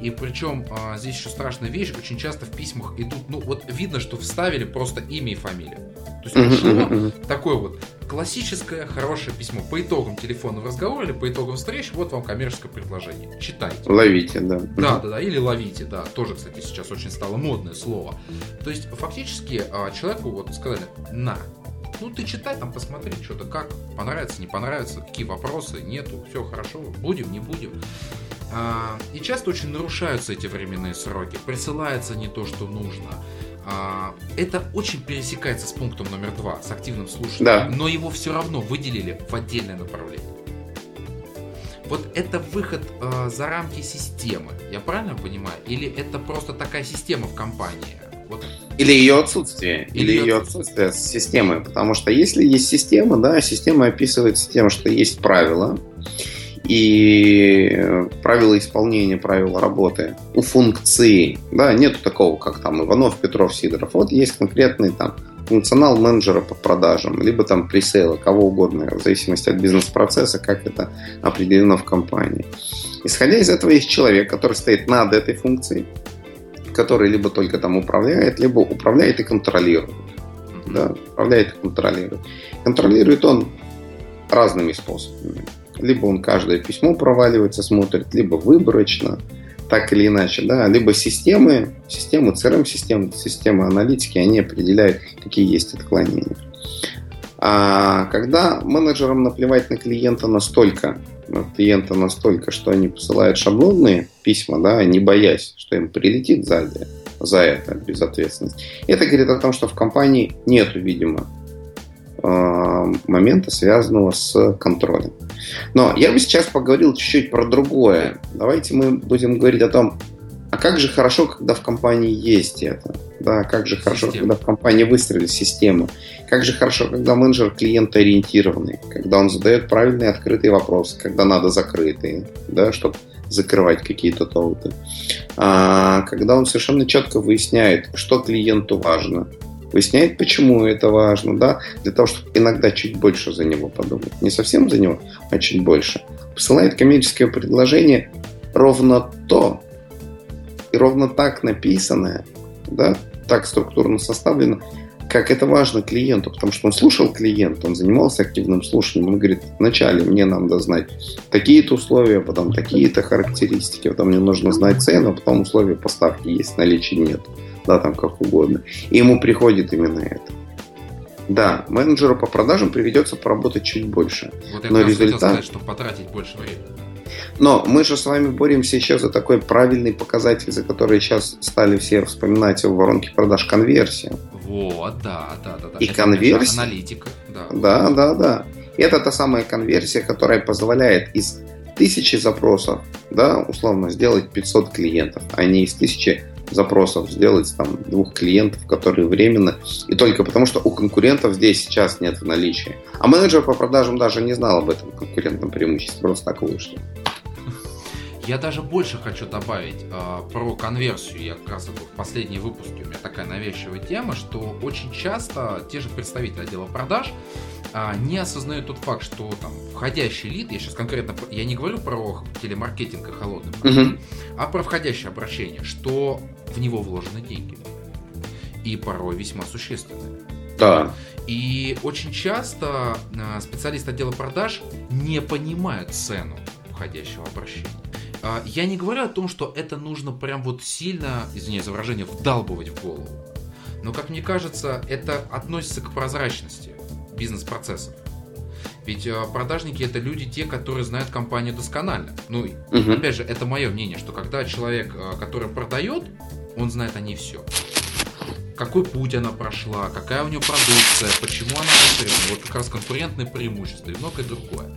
И причем здесь еще страшная вещь, очень часто в письмах идут, ну вот видно, что вставили просто имя и фамилию. То есть uh-huh. пришло uh-huh. такое вот классическое хорошее письмо по итогам телефонного разговора или по итогам встреч, вот вам коммерческое предложение, читайте. Ловите, да. Да, да, да, или ловите, да, тоже, кстати, сейчас очень стало модное слово. То есть фактически человеку вот сказали: на, ну ты читай там, посмотри что-то, как, понравится, не понравится, какие вопросы, нету, все хорошо, будем, не будем. И часто очень нарушаются эти временные сроки, присылается не то, что нужно. Это очень пересекается с пунктом номер два, с активным слушанием, да. Но его все равно выделили в отдельное направление. Вот это выход э, за рамки системы, я правильно понимаю? Или это просто такая система в компании? Вот. Или ее отсутствие, или, или ее отсутствие, отсутствие системы. Потому что если есть система, да, система описывается тем, что есть правила. И правила исполнения, правила работы у функции, да, нету такого, как там Иванов, Петров, Сидоров. Вот есть конкретный там функционал менеджера по продажам, либо там пресейла, кого угодно, в зависимости от бизнес-процесса, как это определено в компании. Исходя из этого, есть человек, который стоит над этой функцией, который либо только там управляет, либо управляет и контролирует. Да, управляет и контролирует. Контролирует он разными способами. Либо он каждое письмо проваливается, смотрит, либо выборочно, так или иначе, да, либо системы, системы си ар эм-системы, системы аналитики, они определяют, какие есть отклонения. А когда менеджерам наплевать на клиента настолько, на клиента настолько, что они посылают шаблонные письма, да, не боясь, что им прилетит сзади за это безответственность, это говорит о том, что в компании нету, видимо, момента, связанного с контролем. Но я бы сейчас поговорил чуть-чуть про другое. Давайте мы будем говорить о том, а как же хорошо, когда в компании есть это. Да, как же хорошо, система. Когда в компании выстроили систему. Как же хорошо, когда менеджер клиентоориентированный, когда он задает правильные открытые вопросы, когда надо закрытые, да, чтобы закрывать какие-то толты. А, когда он совершенно четко выясняет, что клиенту важно. Выясняет, почему это важно, да, для того, чтобы иногда чуть больше за него подумать. Не совсем за него, а чуть больше. Посылает коммерческое предложение ровно то, и ровно так написанное, да, так структурно составлено, как это важно клиенту, потому что он слушал клиента, он занимался активным слушанием, он говорит, вначале мне надо знать такие-то условия, потом такие-то характеристики, потом мне нужно знать цену, потом условия поставки есть, наличия нет, да, там как угодно. И ему приходит именно это. Да, менеджеру по продажам придется поработать чуть больше. Вот я но результат... хотел сказать, чтобы потратить больше времени. Но мы же с вами боремся еще за такой правильный показатель, за который сейчас стали все вспоминать в воронке продаж конверсия. Вот, да, да, да. да. И конверсия. Аналитика. Да, да, вот. да, да. Это та самая конверсия, которая позволяет из тысячи запросов, да, условно, сделать пятьсот клиентов, а не из тысячи запросов сделать там двух клиентов, которые временно, и только потому, что у конкурентов здесь сейчас нет в наличии. А менеджер по продажам даже не знал об этом конкурентном преимуществе, просто так вышло. Я даже больше хочу добавить э, про конверсию. Я как раз в последние выпуски у меня такая навязчивая тема, что очень часто те же представители отдела продаж э, не осознают тот факт, что там входящий лид, я сейчас конкретно, я не говорю про телемаркетинг и холодный продаж, uh-huh. а про входящее обращение, что в него вложены деньги. И порой весьма существенные. Да. И очень часто э, специалисты отдела продаж не понимают цену входящего обращения. Я не говорю о том, что это нужно прям вот сильно, извиняюсь за выражение, вдалбывать в голову. Но, как мне кажется, это относится к прозрачности бизнес-процессов. Ведь продажники — это люди те, которые знают компанию досконально. Ну, угу. опять же, это мое мнение, что когда человек, который продает, он знает о ней все. Какой путь она прошла, какая у нее продукция, почему она потребна. Вот как раз конкурентные преимущества и многое другое.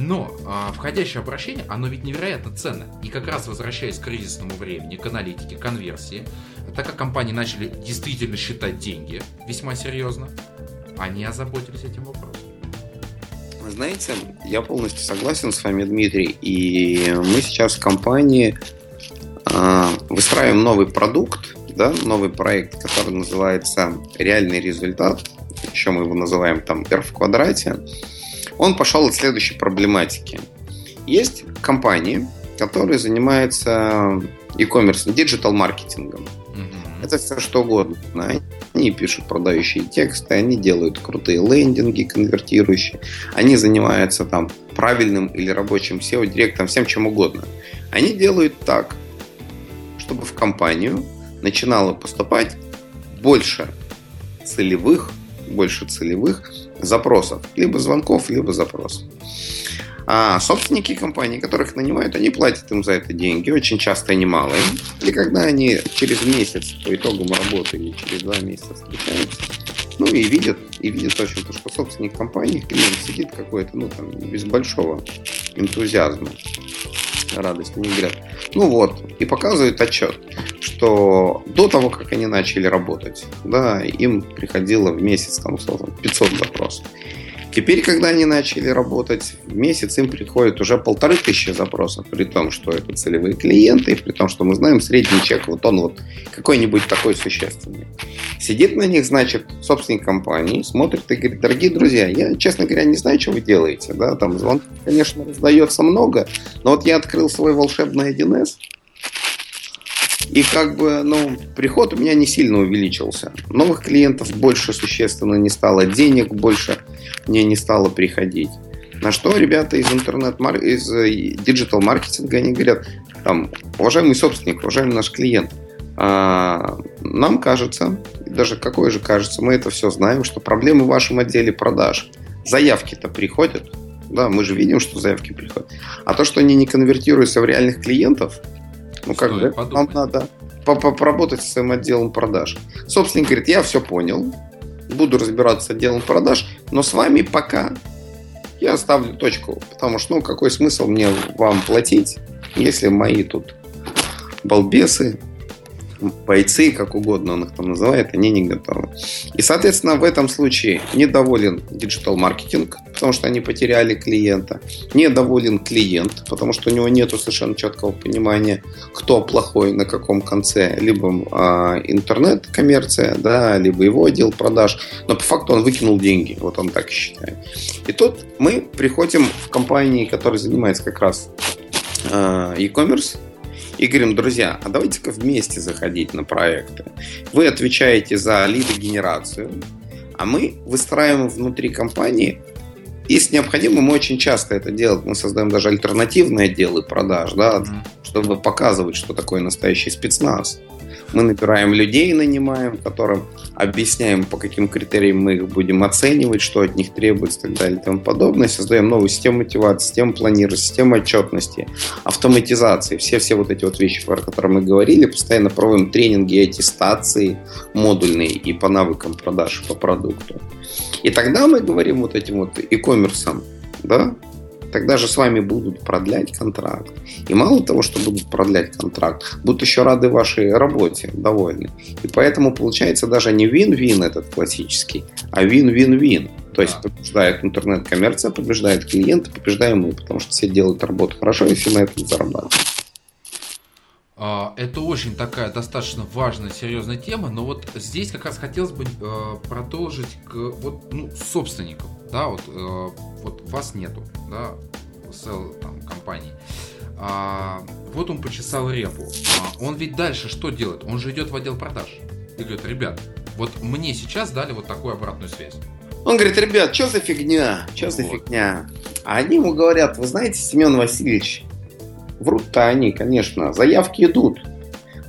Но а, входящее обращение, оно ведь невероятно ценно. И как раз возвращаясь к кризисному времени, к аналитике, конверсии, так как компании начали действительно считать деньги весьма серьезно, они озаботились этим вопросом. Вы знаете, я полностью согласен с вами, Дмитрий. И мы сейчас в компании а, выстраиваем новый продукт, да, новый проект, который называется «Реальный результат». Еще мы его называем там «Р в квадрате». Он пошел от следующей проблематики. Есть компании, которые занимаются e-commerce, диджитал-маркетингом. Mm-hmm. Это все что угодно. Они пишут продающие тексты, они делают крутые лендинги конвертирующие, они занимаются там правильным или рабочим сео, директом, всем чем угодно. Они делают так, чтобы в компанию начинало поступать больше целевых, больше целевых запросов. Либо звонков, либо запросов. А собственники компаний, которых нанимают, они платят им за это деньги. Очень часто немалые. И когда они через месяц по итогам работы или через два месяца встречаются, ну и видят, и видят, в общем-то, что собственник компании, клиент сидит какой-то, ну там, без большого энтузиазмом, радость. Они говорят, ну вот, и показывают отчет, что до того, как они начали работать, да, им приходило в месяц там, условно, пятьсот запросов. Теперь, когда они начали работать, в месяц им приходит уже полторы тысячи запросов, при том, что это целевые клиенты, и при том, что мы знаем средний чек, вот он вот какой-нибудь такой существенный. Сидит на них, значит, собственник компании, смотрит и говорит, дорогие друзья, я, честно говоря, не знаю, что вы делаете, да, там звонков, конечно, раздается много, но вот я открыл свой волшебный один эс, и как бы, ну, приход у меня не сильно увеличился. Новых клиентов больше существенно не стало, денег больше мне не стало приходить. На что ребята из интернет, из диджитал-маркетинга, они говорят, там, уважаемый собственник, уважаемый наш клиент, нам кажется, даже какое же кажется, мы это все знаем, что проблемы в вашем отделе продаж. Заявки-то приходят, да, мы же видим, что заявки приходят. А то, что они не конвертируются в реальных клиентов, ну, как бы, нам надо поработать с своим отделом продаж. Собственник говорит, я все понял, буду разбираться с отделом продаж, но с вами пока я ставлю точку, потому что, ну, какой смысл мне вам платить, если мои тут балбесы, бойцы, как угодно он их там называет, они не готовы. И, соответственно, в этом случае недоволен диджитал-маркетинг, потому что они потеряли клиента. Недоволен клиент, потому что у него нет совершенно четкого понимания, кто плохой, на каком конце. Либо э, интернет-коммерция, да, либо его отдел продаж. Но по факту он выкинул деньги. Вот он так и считает. И тут мы приходим в компании, которая занимается как раз э, e-commerce, и говорим, друзья, а давайте-ка вместе заходить на проекты. Вы отвечаете за лидогенерацию, а мы выстраиваем внутри компании. Если необходимо, мы очень часто это делаем. Мы создаем даже альтернативные отделы продаж, да, чтобы показывать, что такое настоящий спецназ. Мы набираем людей, нанимаем, которым объясняем, по каким критериям мы их будем оценивать, что от них требуется и так далее и тому подобное. Создаем новую систему мотивации, систему планирования, систему отчетности, автоматизации. Все-все вот эти вот вещи, о которых мы говорили, постоянно проводим тренинги и аттестации модульные и по навыкам продаж, по продукту. И тогда мы говорим вот этим вот e-commerce, да, тогда же с вами будут продлять контракт. И мало того, что будут продлять контракт, будут еще рады вашей работе, довольны. И поэтому получается даже не вин-вин этот классический, а вин-вин-вин. То есть побеждает интернет-коммерция, побеждает клиент, побеждаем мы, потому что все делают работу хорошо, и все на этом зарабатывают. Это очень такая достаточно важная, серьезная тема, но вот здесь как раз хотелось бы продолжить к вот, ну, собственникам, да, вот, вот вас нету, да, там, компании. А, вот он почесал репу, а он ведь дальше что делает? Он же идет в отдел продаж и говорит, ребят, вот мне сейчас дали вот такую обратную связь. Он говорит, ребят, что за фигня, что вот. за фигня? А они ему говорят, вы знаете, Семен Васильевич, врут-то они, конечно, заявки идут,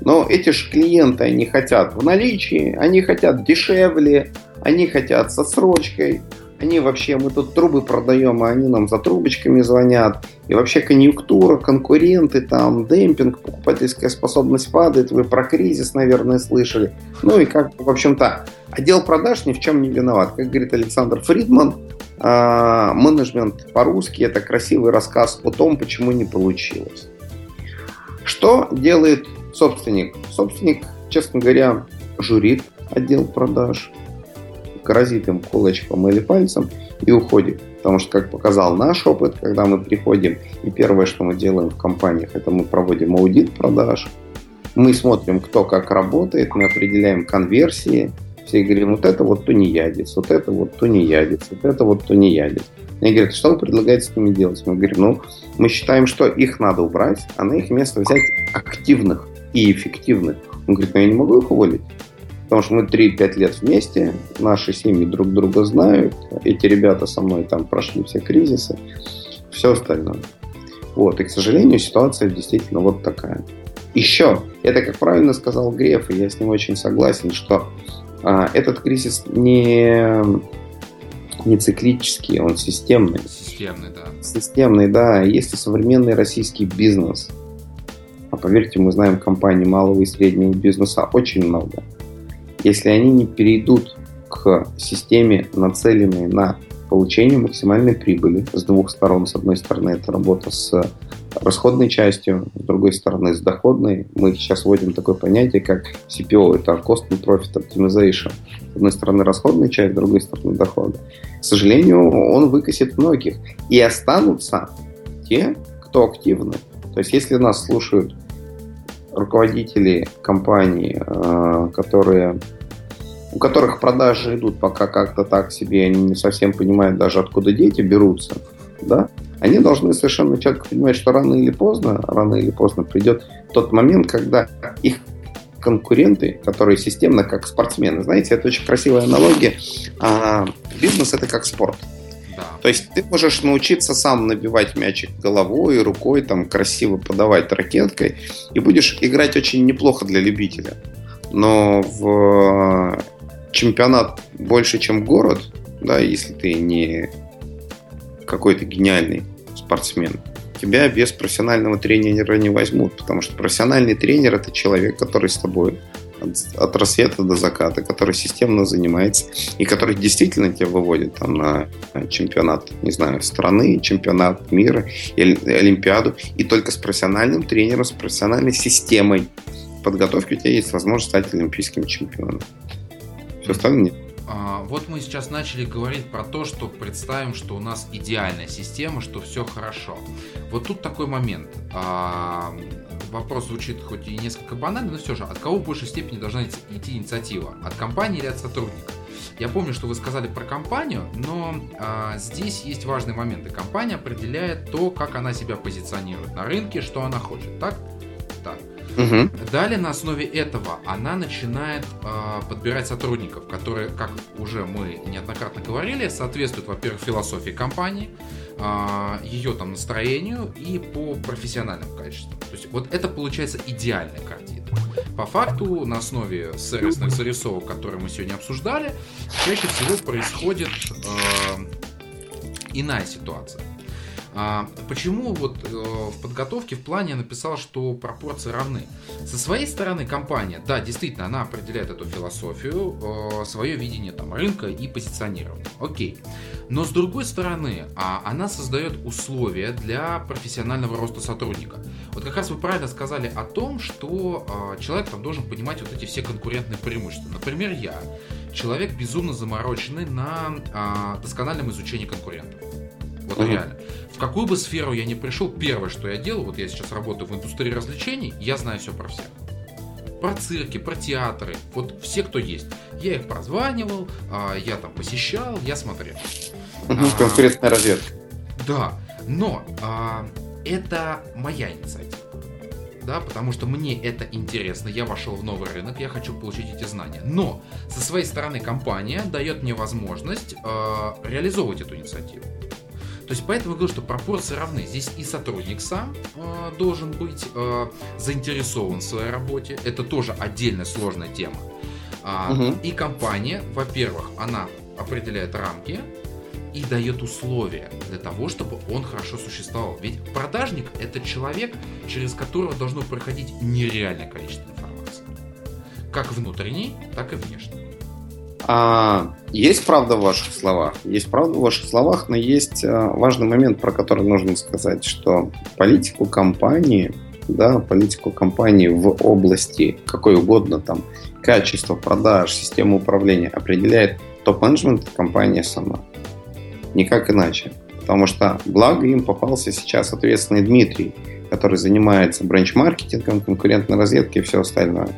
но эти же клиенты, они хотят в наличии, они хотят дешевле, они хотят со срочкой, они вообще, мы тут трубы продаем, а они нам за трубочками звонят, и вообще конъюнктура, конкуренты, там, демпинг, покупательская способность падает, вы про кризис, наверное, слышали, ну и как, в общем-то, отдел продаж ни в чем не виноват, как говорит Александр Фридман, менеджмент по-русски – это красивый рассказ о том, почему не получилось. Что делает собственник? Собственник, честно говоря, журит отдел продаж, грозит им кулачком или пальцем и уходит. Потому что, как показал наш опыт, когда мы приходим, и первое, что мы делаем в компаниях, это мы проводим аудит продаж, мы смотрим, кто как работает, мы определяем конверсии. Все говорим, вот это вот тунеядец, вот это вот тунеядец, вот это вот тунеядец. Они говорят, что вы предлагаете с ними делать? Мы говорим, ну, мы считаем, что их надо убрать, а на их место взять активных и эффективных. Он говорит, ну я не могу их уволить, потому что мы три-пять лет вместе, наши семьи друг друга знают, эти ребята со мной там прошли все кризисы, все остальное. Вот, и, к сожалению, ситуация действительно вот такая. Еще, это, как правильно сказал Греф, и я с ним очень согласен, что этот кризис не, не циклический, он системный. Системный, да. Системный, да. Есть и современный российский бизнес. А поверьте, мы знаем компании малого и среднего бизнеса очень много. Если они не перейдут к системе, нацеленной на получению максимальной прибыли с двух сторон. С одной стороны, это работа с расходной частью, с другой стороны, с доходной. Мы сейчас вводим такое понятие, как си пи о, это Cost and Profit Optimization. С одной стороны, расходная часть, с другой стороны, доходы. К сожалению, он выкосит многих. И останутся те, кто активны. То есть, если нас слушают руководители компаний, которые... у которых продажи идут пока как-то так себе, они не совсем понимают даже, откуда дети берутся, да? Они должны совершенно четко понимать, что рано или поздно, рано или поздно придет тот момент, когда их конкуренты, которые системно как спортсмены, знаете, это очень красивая аналогия, а бизнес это как спорт. То есть ты можешь научиться сам набивать мячик головой, рукой, там, красиво подавать ракеткой, и будешь играть очень неплохо для любителя. Но в чемпионат больше, чем город, да, если ты не какой-то гениальный спортсмен, тебя без профессионального тренера не возьмут, потому что профессиональный тренер – это человек, который с тобой от, от рассвета до заката, который системно занимается и который действительно тебя выводит там, на чемпионат, не знаю, страны, чемпионат мира, олимпиаду, и только с профессиональным тренером, с профессиональной системой подготовки у тебя есть возможность стать олимпийским чемпионом. Все остальное нет. Вот мы сейчас начали говорить про то, что представим, что у нас идеальная система, что все хорошо. Вот тут такой момент. Вопрос звучит хоть и несколько банально, но все же, от кого в большей степени должна идти инициатива? От компании или от сотрудника? Я помню, что вы сказали про компанию, но а, здесь есть важные моменты. Компания определяет то, как она себя позиционирует на рынке, что она хочет, так? Так. Угу. Далее на основе этого она начинает э, подбирать сотрудников, которые, как уже мы неоднократно говорили, соответствуют, во-первых, философии компании, э, ее там настроению и по профессиональным качествам. То есть вот это получается идеальная картина. По факту на основе сервисных зарисовок, которые мы сегодня обсуждали, чаще всего происходит э, иная ситуация. Почему вот в подготовке в плане я написал, что пропорции равны? Со своей стороны компания, да, действительно, она определяет эту философию, свое видение там, рынка и позиционирование. Окей. Но с другой стороны, она создает условия для профессионального роста сотрудника. Вот как раз вы правильно сказали о том, что человек там должен понимать вот эти все конкурентные преимущества. Например, я, человек безумно замороченный на доскональном изучении конкурентов. Вот mm-hmm. реально. В какую бы сферу я ни пришел, первое, что я делаю, вот я сейчас работаю в индустрии развлечений, я знаю все про всех. Про цирки, про театры, вот все, кто есть. Я их прозванивал, я там посещал, я смотрел. Mm-hmm. А, конкурентная разведка. Да, но а, это моя инициатива. Да, потому что мне это интересно, я вошел в новый рынок, я хочу получить эти знания. Но со своей стороны компания дает мне возможность а, реализовывать эту инициативу. То есть поэтому я говорю, что пропорции равны. Здесь и сотрудник сам э, должен быть э, заинтересован в своей работе. Это тоже отдельная сложная тема. А, угу. И компания, во-первых, она определяет рамки и дает условия для того, чтобы он хорошо существовал. Ведь продажник – это человек, через которого должно проходить нереальное количество информации. Как внутренней, так и внешней. А, есть правда в ваших словах, есть правда в ваших словах, но есть а, важный момент, про который нужно сказать, что политику компании, да, политику компании в области какой угодно, там, качество продаж, система управления определяет топ-менеджмент компании сама, никак иначе, потому что благо им попался сейчас ответственный Дмитрий, который занимается бранч-маркетингом, конкурентной разведкой и все остальное.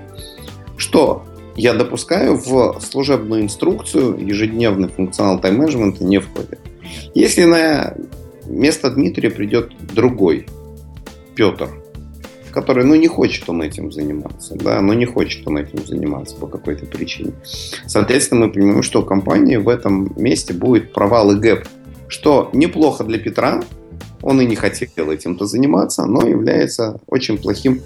Что? Я допускаю, в служебную инструкцию ежедневный функционал тайм-менеджмента не входит. Если на место Дмитрия придет другой Петр, который, ну, не хочет он этим заниматься, да, ну, не хочет он этим заниматься по какой-то причине. Соответственно, мы понимаем, что у компании в этом месте будет провал и гэп, что неплохо для Петра, он и не хотел этим-то заниматься, но является очень плохим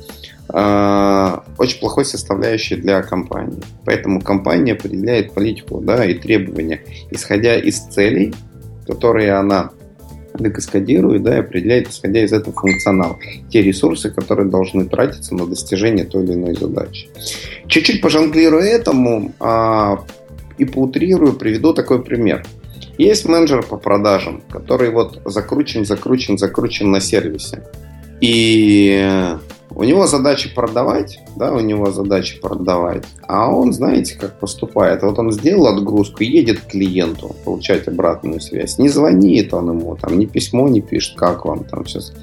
очень плохой составляющей для компании. Поэтому компания определяет политику, да, и требования, исходя из целей, которые она декаскадирует, да, и определяет, исходя из этого функционала, те ресурсы, которые должны тратиться на достижение той или иной задачи. Чуть-чуть пожонглирую этому а, и поутрирую, приведу такой пример. Есть менеджер по продажам, который вот закручен, закручен, закручен на сервисе. И у него задача продавать, да, у него задача продавать, а он, знаете, как поступает. Вот он сделал отгрузку, едет к клиенту получать обратную связь. Не звонит он ему, там, ни письмо не пишет, как вам там сейчас.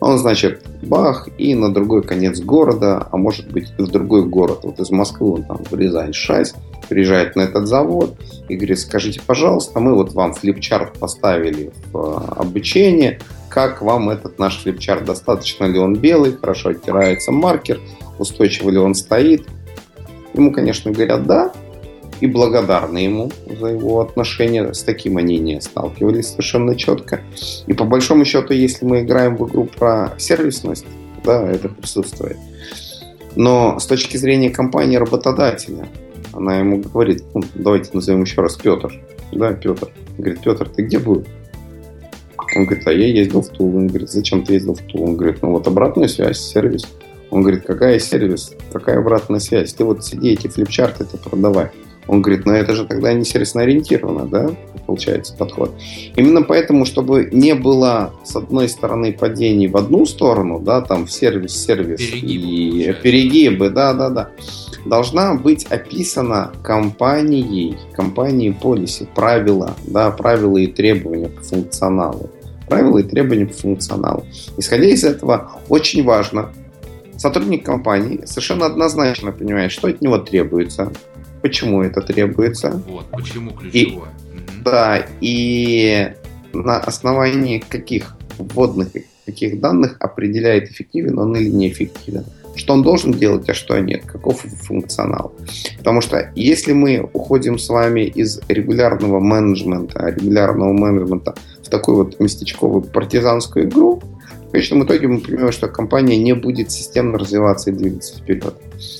Он, значит, бах, и на другой конец города, а может быть в другой город. Вот из Москвы он там в Рязань шасть, приезжает на этот завод и говорит: скажите, пожалуйста, мы вот вам флипчарт поставили в обучение, как вам этот наш флипчарт, достаточно ли он белый, хорошо оттирается маркер, устойчиво ли он стоит. Ему, конечно, говорят «да», и благодарны ему за его отношения. С таким они не сталкивались совершенно четко. И по большому счету, если мы играем в игру про сервисность, да, это присутствует. Но с точки зрения компании-работодателя, она ему говорит, ну, давайте назовем еще раз Петр. Да, Петр. Говорит: Петр, ты где был? Он говорит: а я ездил в Тулу. Он говорит: зачем ты ездил в Тулу? Он говорит: ну вот обратную связь, сервис. Он говорит: какая сервис, какая обратная связь? Ты вот сиди, эти флипчарты-то продавай. Он говорит: ну это же тогда не сервисно ориентировано, да, получается, подход. Именно поэтому, чтобы не было, с одной стороны, падений в одну сторону, да, там в сервис-сервис и перегибы, да, да, да, должна быть описана компанией, компанией полиси, правила, да, правила и требования по функционалу. Правила и требования по функционалу. Исходя из этого, очень важно, сотрудник компании совершенно однозначно понимает, что от него требуется, почему это требуется. Вот, почему ключевое. И, да, и на основании каких вводных, каких данных определяет, эффективен он или неэффективен. Что он должен делать, а что нет. Каков функционал. Потому что если мы уходим с вами из регулярного менеджмента, регулярного менеджмента в такую вот местечковую партизанскую игру, в конечном итоге мы понимаем, что компания не будет системно развиваться и двигаться вперед.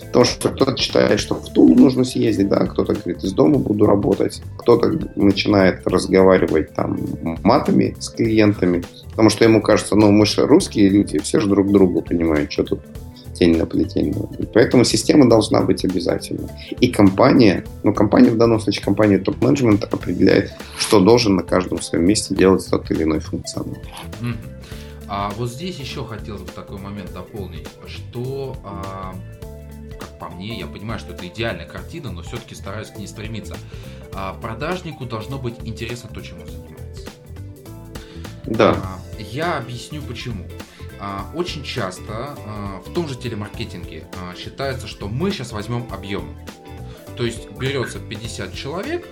Потому что кто-то считает, что в Тулу нужно съездить, да, кто-то говорит, из дома буду работать, кто-то начинает разговаривать там матами с клиентами, потому что ему кажется, ну мы же русские люди, все же друг друга понимают, что тут тень на плетень. Поэтому система должна быть обязательно. И компания, ну компания в данном случае, компания топ-менеджмента определяет, что должен на каждом своем месте делать тот или иной функционал. А вот здесь еще хотелось бы такой момент дополнить, что, а, как по мне, я понимаю, что это идеальная картина, но все-таки стараюсь к ней стремиться. А, продажнику должно быть интересно то, чем он занимается. Да. А, я объясню почему. А, очень часто а, в том же телемаркетинге а, считается, что мы сейчас возьмем объем. То есть берется пятьдесят человек,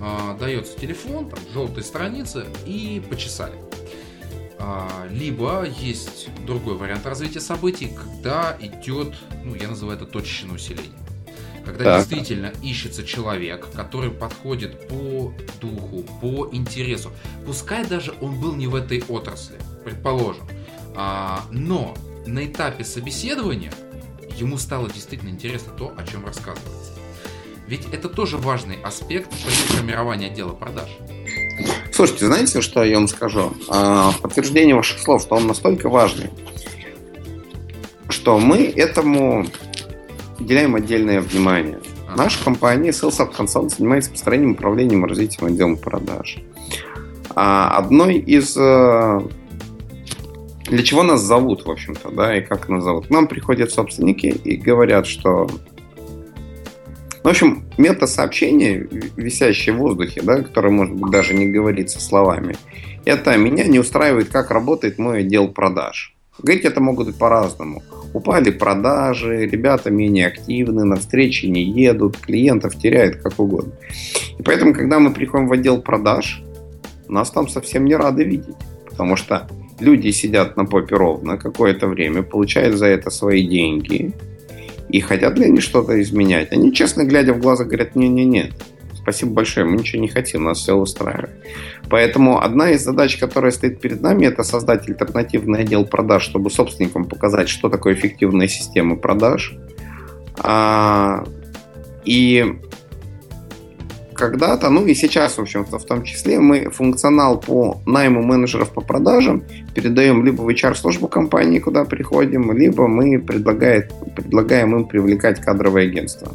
а, дается телефон, там, желтые страницы и почесали. Либо есть другой вариант развития событий, когда идет, ну, я называю это точечное усиление. Когда так. Действительно ищется человек, который подходит по духу, по интересу. Пускай даже он был не в этой отрасли, предположим. Но на этапе собеседования ему стало действительно интересно то, о чем рассказывается. Ведь это тоже важный аспект при формировании отдела продаж. Слушайте, знаете, что я вам скажу? В подтверждение ваших слов, что он настолько важный, что мы этому уделяем отдельное внимание. Наша компания SalesUp Consult занимается построением, управлением и развитием отдела продаж. Одной из... Для чего нас зовут, в общем-то, да, и как нас зовут? К нам приходят собственники и говорят, что... В общем, мета-сообщение, висящее в воздухе, да, которое, может быть, даже не говорится словами, это «меня не устраивает, как работает мой отдел продаж». Говорить это могут и по-разному. Упали продажи, ребята менее активны, на встречи не едут, клиентов теряют, как угодно. И поэтому, когда мы приходим в отдел продаж, нас там совсем не рады видеть, потому что люди сидят на попе ровно какое-то время, получают за это свои деньги. И хотят ли они что-то изменять? Они, честно глядя в глаза, говорят: не-не-не, спасибо большое, мы ничего не хотим, нас все устраивает. Поэтому одна из задач, которая стоит перед нами, это создать альтернативный отдел продаж, чтобы собственникам показать, что такое эффективная система продаж. И когда-то, ну и сейчас, в общем-то, в том числе, мы функционал по найму менеджеров по продажам передаем либо в эйч ар-службу компании, куда приходим, либо мы предлагаем им привлекать кадровое агентство.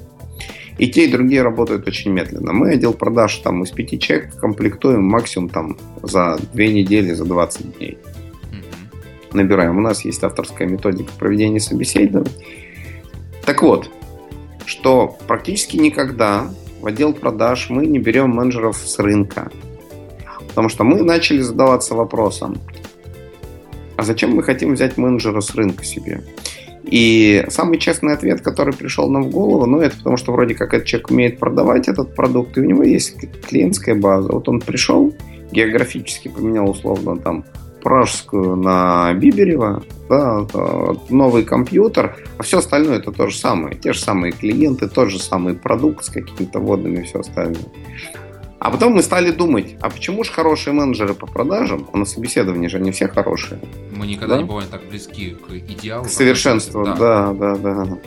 И те, и другие работают очень медленно. Мы отдел продаж там, из пяти человек комплектуем максимум там, за две недели, за двадцать дней. Mm-hmm. Набираем. У нас есть авторская методика проведения собеседований. Так вот, что практически никогда в отдел продаж мы не берем менеджеров с рынка. Потому что мы начали задаваться вопросом, а зачем мы хотим взять менеджера с рынка себе? И самый честный ответ, который пришел нам в голову, ну, это потому что вроде как этот человек умеет продавать этот продукт, и у него есть клиентская база. Вот он пришел, географически поменял условно там Пражскую на Биберева, да, новый компьютер, а все остальное это то же самое. Те же самые клиенты, тот же самый продукт с какими-то вводными и все остальное. А потом мы стали думать, а почему же хорошие менеджеры по продажам, а на собеседовании же они все хорошие. Мы никогда да? не бываем так близки к идеалу. К совершенству, да, да, да. да.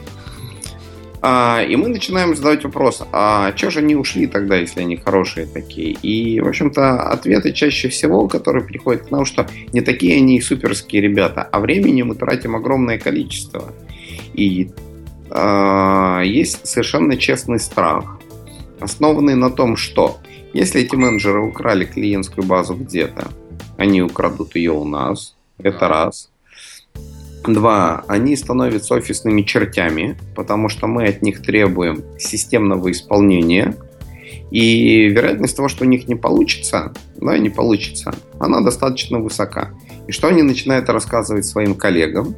А, и мы начинаем задавать вопрос, а чего же они ушли тогда, если они хорошие такие? И, в общем-то, ответы чаще всего, которые приходят к нам, что не такие они и суперские ребята, а времени мы тратим огромное количество. И а, есть совершенно честный страх, основанный на том, что если эти менеджеры украли клиентскую базу где-то, они украдут ее у нас. Это раз. Два. Они становятся офисными чертями, потому что мы от них требуем системного исполнения. И вероятность того, что у них не получится, да, не получится, она достаточно высока. И что они начинают рассказывать своим коллегам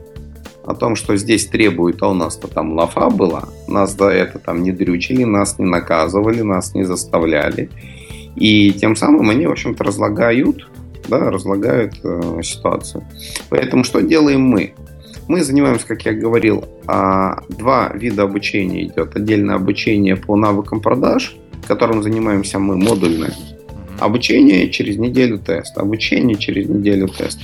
о том, что здесь требуют, а у нас-то там лафа была, нас до этого там не дрючили, нас не наказывали, нас не заставляли. И тем самым они, в общем-то, разлагают, да, разлагают э, ситуацию. Поэтому что делаем мы? Мы занимаемся, как я говорил, а, два вида обучения идет. Отдельное обучение по навыкам продаж, которым занимаемся мы, модульное. Обучение через неделю тест, обучение через неделю тест.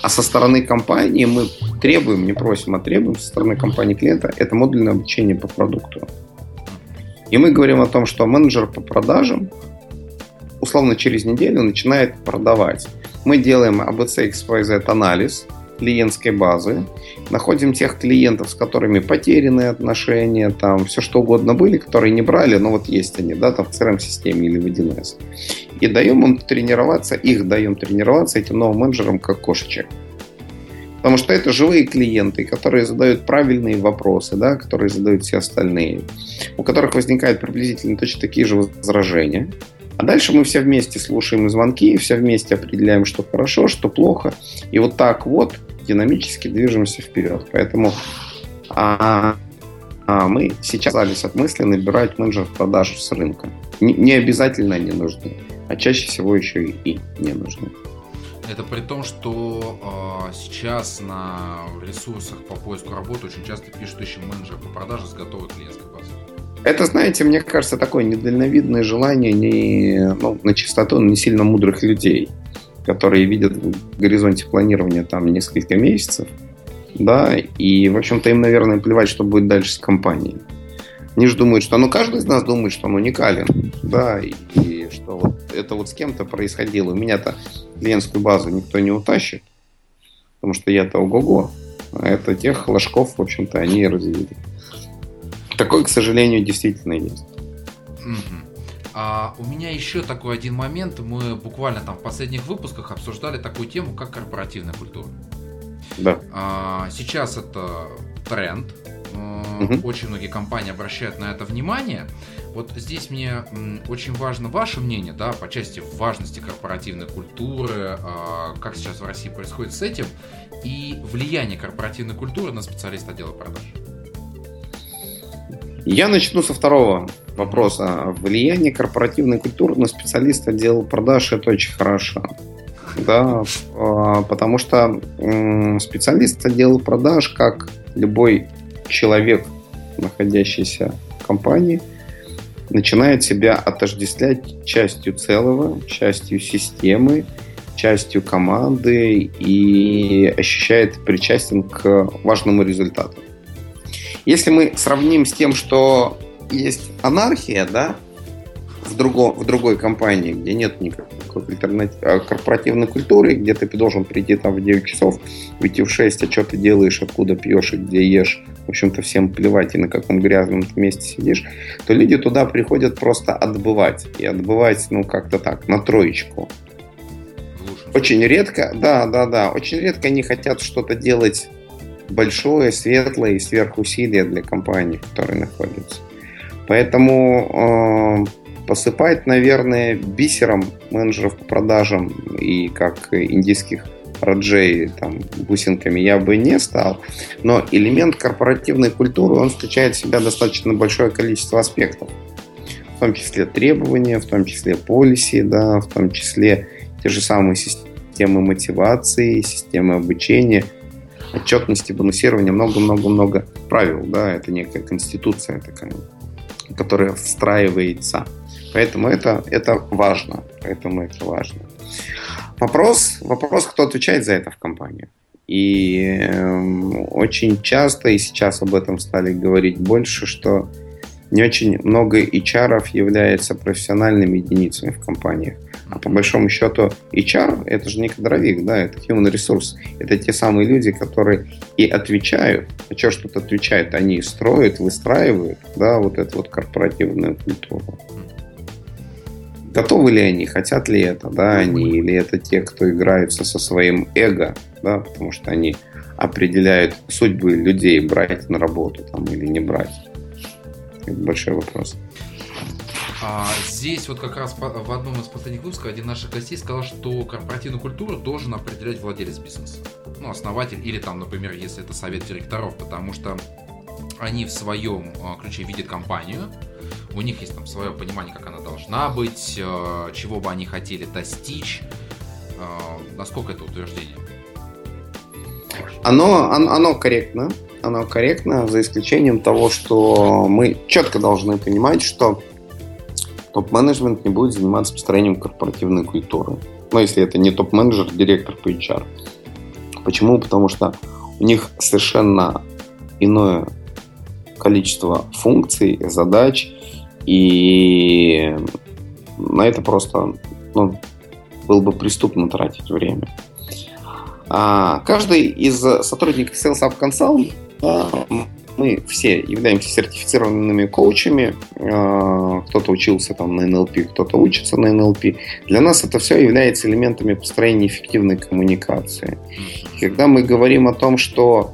А со стороны компании мы требуем, не просим, а требуем со стороны компании клиента это модульное обучение по продукту. И мы говорим о том, что менеджер по продажам условно через неделю начинает продавать. Мы делаем эй би си икс уай зет анализ клиентской базы, находим тех клиентов, с которыми потерянные отношения, там все что угодно были, которые не брали, но вот есть они, да, там в си ар эм-системе или в ди эн эс. И даем им тренироваться, их даем тренироваться этим новым менеджерам как кошечек. Потому что это живые клиенты, которые задают правильные вопросы, да, которые задают все остальные, у которых возникают приблизительно точно такие же возражения. А дальше мы все вместе слушаем звонки, все вместе определяем, что хорошо, что плохо. И вот так вот динамически движемся вперед. Поэтому а, а мы сейчас остались от мысли набирать менеджеров продаж с рынка. Не, не обязательно они нужны, а чаще всего еще и не нужны. Это при том, что э, сейчас на ресурсах по поиску работы очень часто пишут ищем менеджера по продаже с готовой клиентской базой. Это, знаете, мне кажется, такое недальновидное желание не, ну, на чистоту не сильно мудрых людей, которые видят в горизонте планирования там несколько месяцев, да, и, в общем-то, им, наверное, плевать, что будет дальше с компанией. Они же думают, что, ну, каждый из нас думает, что он уникален, да, и, и что вот это вот с кем-то происходило. У меня-то клиентскую базу никто не утащит, потому что я-то ого-го, а это тех ложков, в общем-то, они и развели. Такое, к сожалению, действительно есть. Uh-huh. А у меня еще такой один момент. Мы буквально там в последних выпусках обсуждали такую тему, как корпоративная культура. Да. А, сейчас это тренд. Uh-huh. Очень многие компании обращают на это внимание. Вот здесь мне очень важно ваше мнение, да, по части важности корпоративной культуры, как сейчас в России происходит с этим, и влияние корпоративной культуры на специалиста отдела продаж. Я начну со второго вопроса. Влияние корпоративной культуры на специалиста отдела продаж – это очень хорошо. Да, потому что специалист отдела продаж, как любой человек, находящийся в компании, начинает себя отождествлять частью целого, частью системы, частью команды и ощущает причастен к важному результату. Если мы сравним с тем, что есть анархия, да, в, другом, в другой компании, где нет никакой корпоративной культуры, где ты должен прийти там в девять часов, уйти в шесть, а что ты делаешь, откуда пьешь и где ешь, в общем-то всем плевать, и на каком грязном месте сидишь, то люди туда приходят просто отбывать. И отбывать, ну, как-то так, на троечку. Очень редко, да, да, да, очень редко они хотят что-то делать большое, светлое и сверхусилие для компании, в которой находятся. Поэтому э, посыпать, наверное, бисером менеджеров по продажам и как индийских раджей там, бусинками я бы не стал, но элемент корпоративной культуры, он включает в себя достаточно большое количество аспектов, в том числе требования, в том числе policy, да, в том числе те же самые системы мотивации, системы обучения, отчетности, бонусирования, много-много-много правил, да, это некая конституция такая, которая встраивается. Поэтому это, это важно. Поэтому это важно. Вопрос, вопрос, кто отвечает за это в компании. И э, очень часто, и сейчас об этом стали говорить больше, что не очень много эйч ар-ов является профессиональными единицами в компаниях. А по большому счету эйч ар – это же не кадровик, да, это human resource. Это те самые люди, которые и отвечают. А что ж тут отвечают? Они строят, выстраивают, да, вот эту вот корпоративную культуру. Готовы ли они, хотят ли это, да, они, или это те, кто играются со своим эго, да, потому что они определяют судьбы людей, брать на работу там, или не брать. Это большой вопрос. А здесь вот как раз в одном из последних выпусков один из наших гостей сказал, что корпоративную культуру должен определять владелец бизнеса. Ну, основатель или там, например, если это совет директоров, потому что они в своем ключе видят компанию, у них есть там свое понимание, как она должна быть, чего бы они хотели достичь. Насколько это утверждение? Оно, оно, оно корректно. Оно корректно, за исключением того, что мы четко должны понимать, что топ-менеджмент не будет заниматься построением корпоративной культуры. Но если это не топ-менеджер, директор по эйч ар. Почему? Потому что у них совершенно иное количество функций, задач, и на это просто, ну, было бы преступно тратить время. А каждый из сотрудников SalesUp Consult, да, мы все являемся сертифицированными коучами, а, кто-то учился там на эн эл пэ, кто-то учится на эн эл пэ. Для нас это все является элементами построения эффективной коммуникации. И когда мы говорим о том, что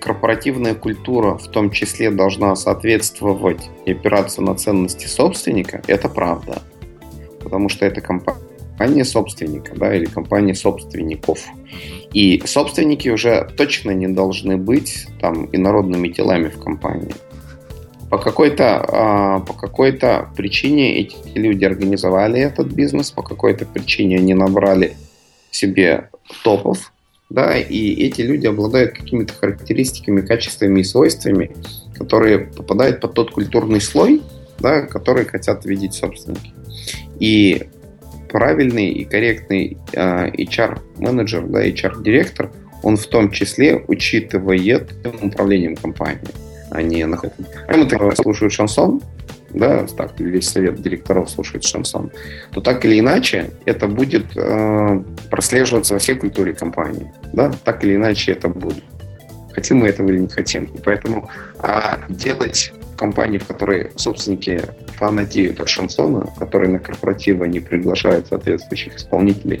корпоративная культура в том числе должна соответствовать и опираться на ценности собственника, это правда. Потому что это компания собственника, да, или компания собственников. И собственники уже точно не должны быть там инородными телами в компании. По какой-то, по какой-то причине эти люди организовали этот бизнес, по какой-то причине они набрали себе топов, да, и эти люди обладают какими-то характеристиками, качествами и свойствами, которые попадают под тот культурный слой, да, который хотят видеть собственники. И правильный и корректный эйч ар-менеджер, да, эйч ар-директор, он в том числе учитывает управлением компанией. Они находят. Они слушают шансон, да, так, весь совет директоров слушает шансон, то так или иначе это будет э, прослеживаться во всей культуре компании. Да? Так или иначе это будет. Хотим мы этого или не хотим. И поэтому а, делать компании, в которые собственники фанатеют от шансона, которые на корпоративы не приглашают соответствующих исполнителей,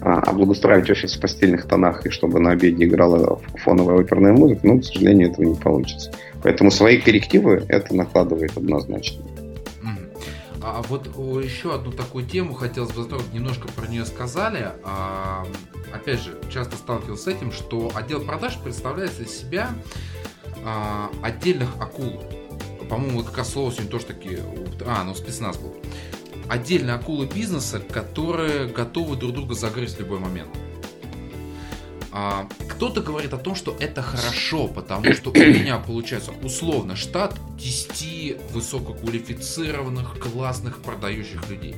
а, а благоустраивать офис в постельных тонах и чтобы на обеде играла фоновая оперная музыка, ну, к сожалению, этого не получится. Поэтому свои коррективы это накладывает однозначно. А вот еще одну такую тему хотелось бы затронуть, немножко про нее сказали. А, опять же, часто сталкивался с этим, что отдел продаж представляет из себя а, отдельных акул. По-моему, вот как раз слово сегодня тоже такие... А, ну, спецназ был. Отдельные акулы бизнеса, которые готовы друг друга загрызть в любой момент. А, кто-то говорит о том, что это хорошо, потому что у меня получается условно штат десять высококвалифицированных, классных, продающих людей.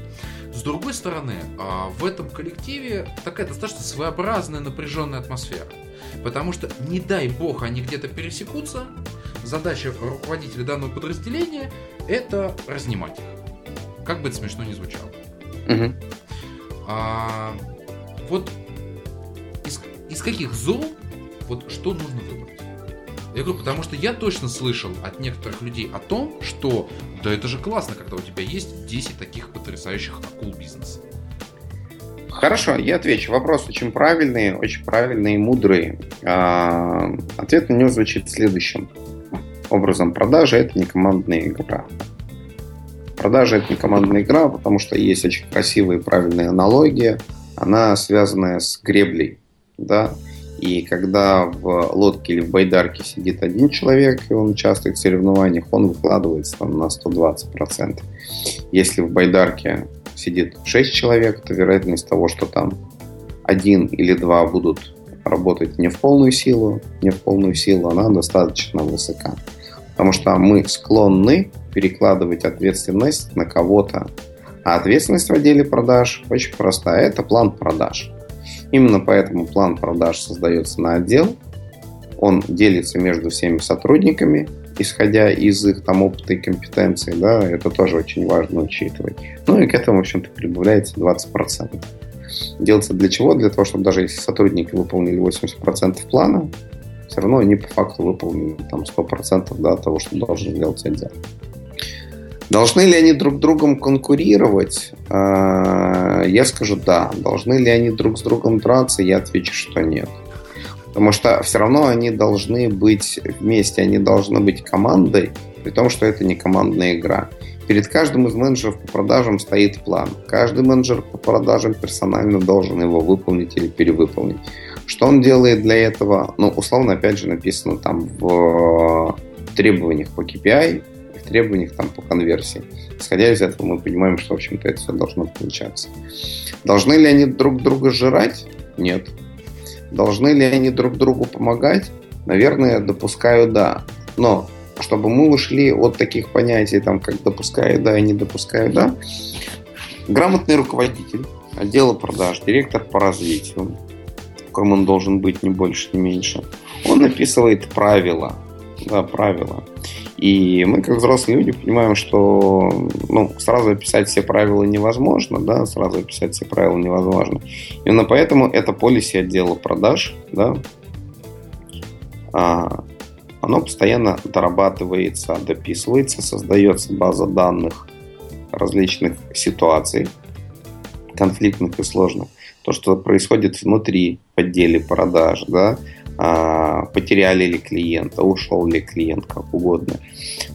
С другой стороны, а, в этом коллективе такая достаточно своеобразная напряженная атмосфера. Потому что, не дай бог, они где-то пересекутся, задача руководителя данного подразделения – это разнимать их. Как бы это смешно ни звучало. Угу. А, вот из, из каких зол вот что нужно выбрать? Я говорю, потому что я точно слышал от некоторых людей о том, что да это же классно, когда у тебя есть десять таких потрясающих акул бизнеса. Хорошо, я отвечу. Вопрос очень правильный, очень правильный и мудрый. А, ответ на него звучит следующим образом. Продажа – это не командная игра. Продажа – это не командная игра, потому что есть очень красивая и правильная аналогия. Она связана с греблей. Да? И когда в лодке или в байдарке сидит один человек, и он участвует в соревнованиях, он выкладывается там, на сто двадцать процентов. Если в байдарке сидит шесть человек, то вероятность того, что там один или два будут работать не в полную силу, не в полную силу, она достаточно высока. Потому что мы склонны перекладывать ответственность на кого-то. А ответственность в отделе продаж очень простая. Это план продаж. Именно поэтому план продаж создается на отдел. Он делится между всеми сотрудниками, исходя из их там опыта и компетенций, да, это тоже очень важно учитывать. Ну и к этому, в общем-то, прибавляется двадцать процентов. Делается для чего? Для того, чтобы даже если сотрудники выполнили восемьдесят процентов плана, все равно они по факту выполнили там, сто процентов да, того, что должен делать отдел. Должны ли они друг с другом конкурировать? Я скажу да. Должны ли они друг с другом драться? Я отвечу, что нет. Потому что все равно они должны быть вместе, они должны быть командой, при том, что это не командная игра. Перед каждым из менеджеров по продажам стоит план. Каждый менеджер по продажам персонально должен его выполнить или перевыполнить. Что он делает для этого? Ну, условно, опять же, написано там в требованиях по кей пи ай, в требованиях там по конверсии. Исходя из этого, мы понимаем, что, в общем-то, это все должно получаться. Должны ли они друг друга жрать? Нет. Должны ли они друг другу помогать? Наверное, допускаю да. Но чтобы мы ушли от таких понятий, там, как допускаю да и не допускаю да, грамотный руководитель отдела продаж, директор по развитию, каким он должен быть ни больше, ни меньше, он описывает правила. Да, правила. И мы, как взрослые люди, понимаем, что ну, сразу описать все правила невозможно, да, сразу описать все правила невозможно. Именно поэтому это полиси отдела продаж, да, оно постоянно дорабатывается, дописывается, создается база данных различных ситуаций, конфликтных и сложных. То, что происходит внутри отдела продаж, да, потеряли ли клиента, ушел ли клиент, как угодно.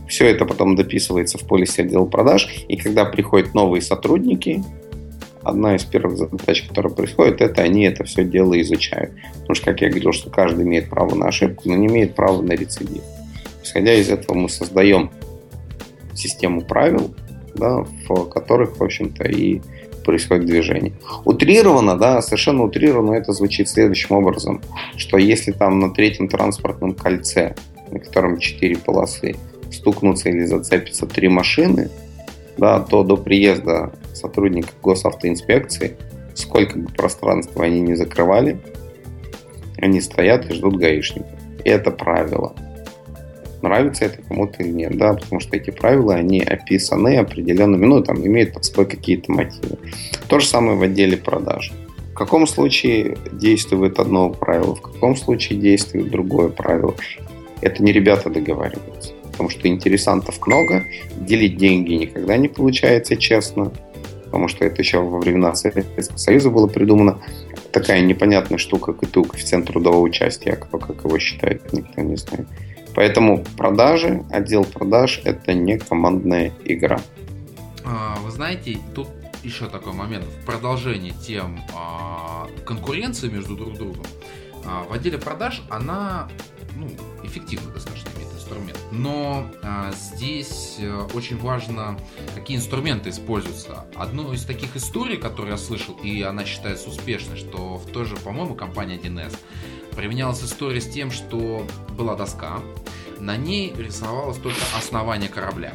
Все это потом дописывается в полисе отдела продаж. И когда приходят новые сотрудники, одна из первых задач, которая происходит, это они это все дело изучают. Потому что, как я говорил, что каждый имеет право на ошибку, но не имеет права на рецидив. Исходя из этого, мы создаем систему правил, да, в которых, в общем-то, и происходит движение. Утрированно, да, совершенно утрированно это звучит следующим образом, что если там на третьем транспортном кольце, на котором четыре полосы, стукнутся или зацепятся три машины, да, то до приезда сотрудника госавтоинспекции, сколько бы пространства они не закрывали, они стоят и ждут гаишников. И это правило. Нравится это кому-то или нет, да, потому что эти правила, они описаны определенными, ну, там, имеют под собой какие-то мотивы. То же самое в отделе продаж. В каком случае действует одно правило, в каком случае действует другое правило. Это не ребята договариваются, потому что интересантов много, делить деньги никогда не получается честно, потому что это еще во времена Советского Союза было придумано. Такая непонятная штука, как ИТУ, коэффициент трудового участия, как его считают, никто не знает. Поэтому продажи, отдел продаж – это не командная игра. Вы знаете, тут еще такой момент. В продолжении тем конкуренции между друг другом в отделе продаж она ну, эффективно достаточно имеет инструмент. Но здесь очень важно, какие инструменты используются. Одну из таких историй, которую я слышал, и она считается успешной, что в той же, по-моему, компании ди эн эс применялась история с тем, что была доска, на ней рисовалось только основание корабля.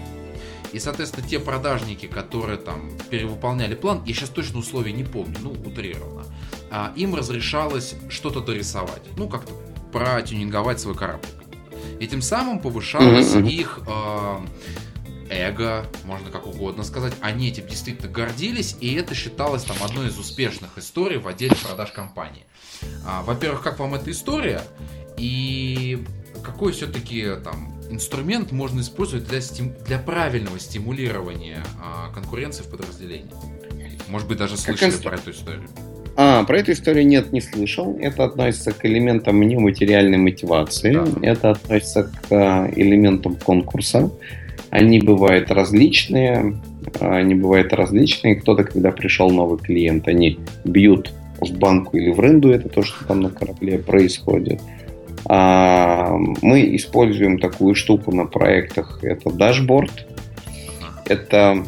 И, соответственно, те продажники, которые там перевыполняли план, я сейчас точно условий не помню, ну, утрированно, им разрешалось что-то дорисовать, ну, как-то протюнинговать свой корабль. И тем самым повышалась их э, эго, можно как угодно сказать, они этим действительно гордились, и это считалось там одной из успешных историй в отделе продаж компании. А, во-первых, как вам эта история, и какой все-таки там инструмент можно использовать для, стим... для правильного стимулирования а, конкуренции в подразделении? Может быть, даже слышали как про эту историю? А, про эту историю нет, не слышал. Это относится к элементам нематериальной мотивации. Да. Это относится к элементам конкурса. Они бывают различные. Они бывают различные. Кто-то, когда пришел новый клиент, они бьют в банку или в рынду. Это то, что там на корабле происходит. А, мы используем такую штуку на проектах. Это дашборд. Это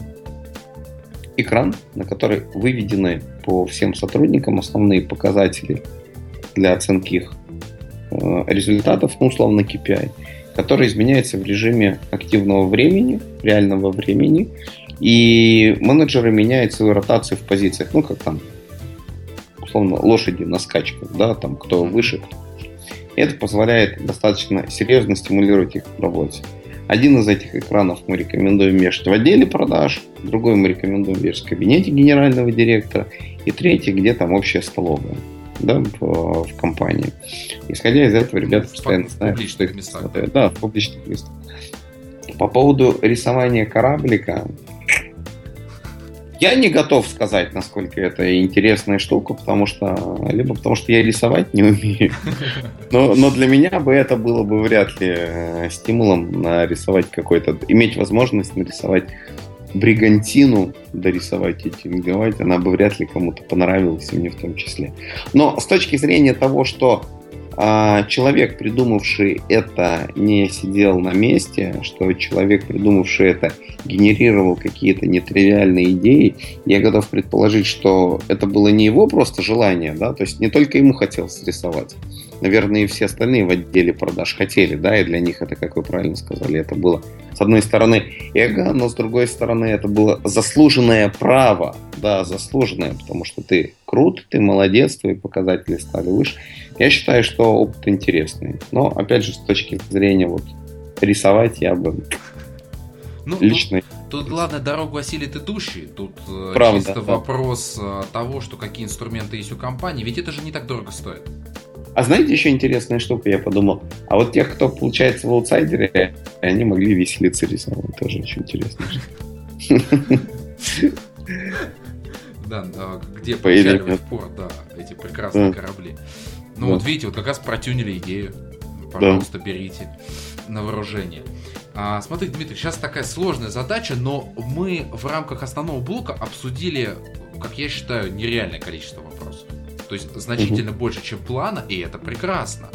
экран, на который выведены по всем сотрудникам основные показатели для оценки их результатов, ну, условно кей пи ай, который изменяется в режиме активного времени, реального времени, и менеджеры меняют свою ротацию в позициях, ну, как там, условно, лошади на скачках, да, там, кто выше, кто выше. Это позволяет достаточно серьезно стимулировать их в работе. Один из этих экранов мы рекомендуем вешать в отделе продаж, другой мы рекомендуем вешать в кабинете генерального директора, и третий, где там общая столовая, да, в, в компании. Исходя из этого, ребята постоянно знают, что их местах, да. да, в публичных местах. По поводу рисования кораблика, я не готов сказать, насколько это интересная штука, потому что либо потому что я рисовать не умею, но, но для меня бы это было бы вряд ли стимулом нарисовать какой-то, иметь возможность нарисовать бригантину, дорисовать и тюнинговать, она бы вряд ли кому-то понравилась, и мне в том числе. Но с точки зрения того, что а, человек, придумавший это, не сидел на месте, что человек, придумавший это, генерировал какие-то нетривиальные идеи, я готов предположить, что это было не его просто желание, да, то есть не только ему хотелось рисовать. Наверное, и все остальные в отделе продаж хотели, да, и для них это, как вы правильно сказали, это было, с одной стороны, эго, но с другой стороны, это было заслуженное право, да, заслуженное, потому что ты крут, ты молодец, твои показатели стали выше. Я считаю, что опыт интересный, но, опять же, с точки зрения вот рисовать я бы... Ну, лично. Тут, тут, главное, дорогу осилит идущий. Тут Правда, чисто да. вопрос того, что какие инструменты есть у компании. Ведь это же не так дорого стоит. А знаете, еще интересная штука, я подумал. А вот тех, кто, получается, в аутсайдере, они могли веселиться рисовать. Тоже очень интересно. Да, где потеряли в порт, да, эти прекрасные корабли. Ну вот видите, вот как раз протюнили идею. Пожалуйста, берите на вооружение. А, смотри, Дмитрий, сейчас такая сложная задача, но мы в рамках основного блока обсудили, как я считаю, нереальное количество вопросов. То есть значительно угу. больше, чем плана, и это прекрасно.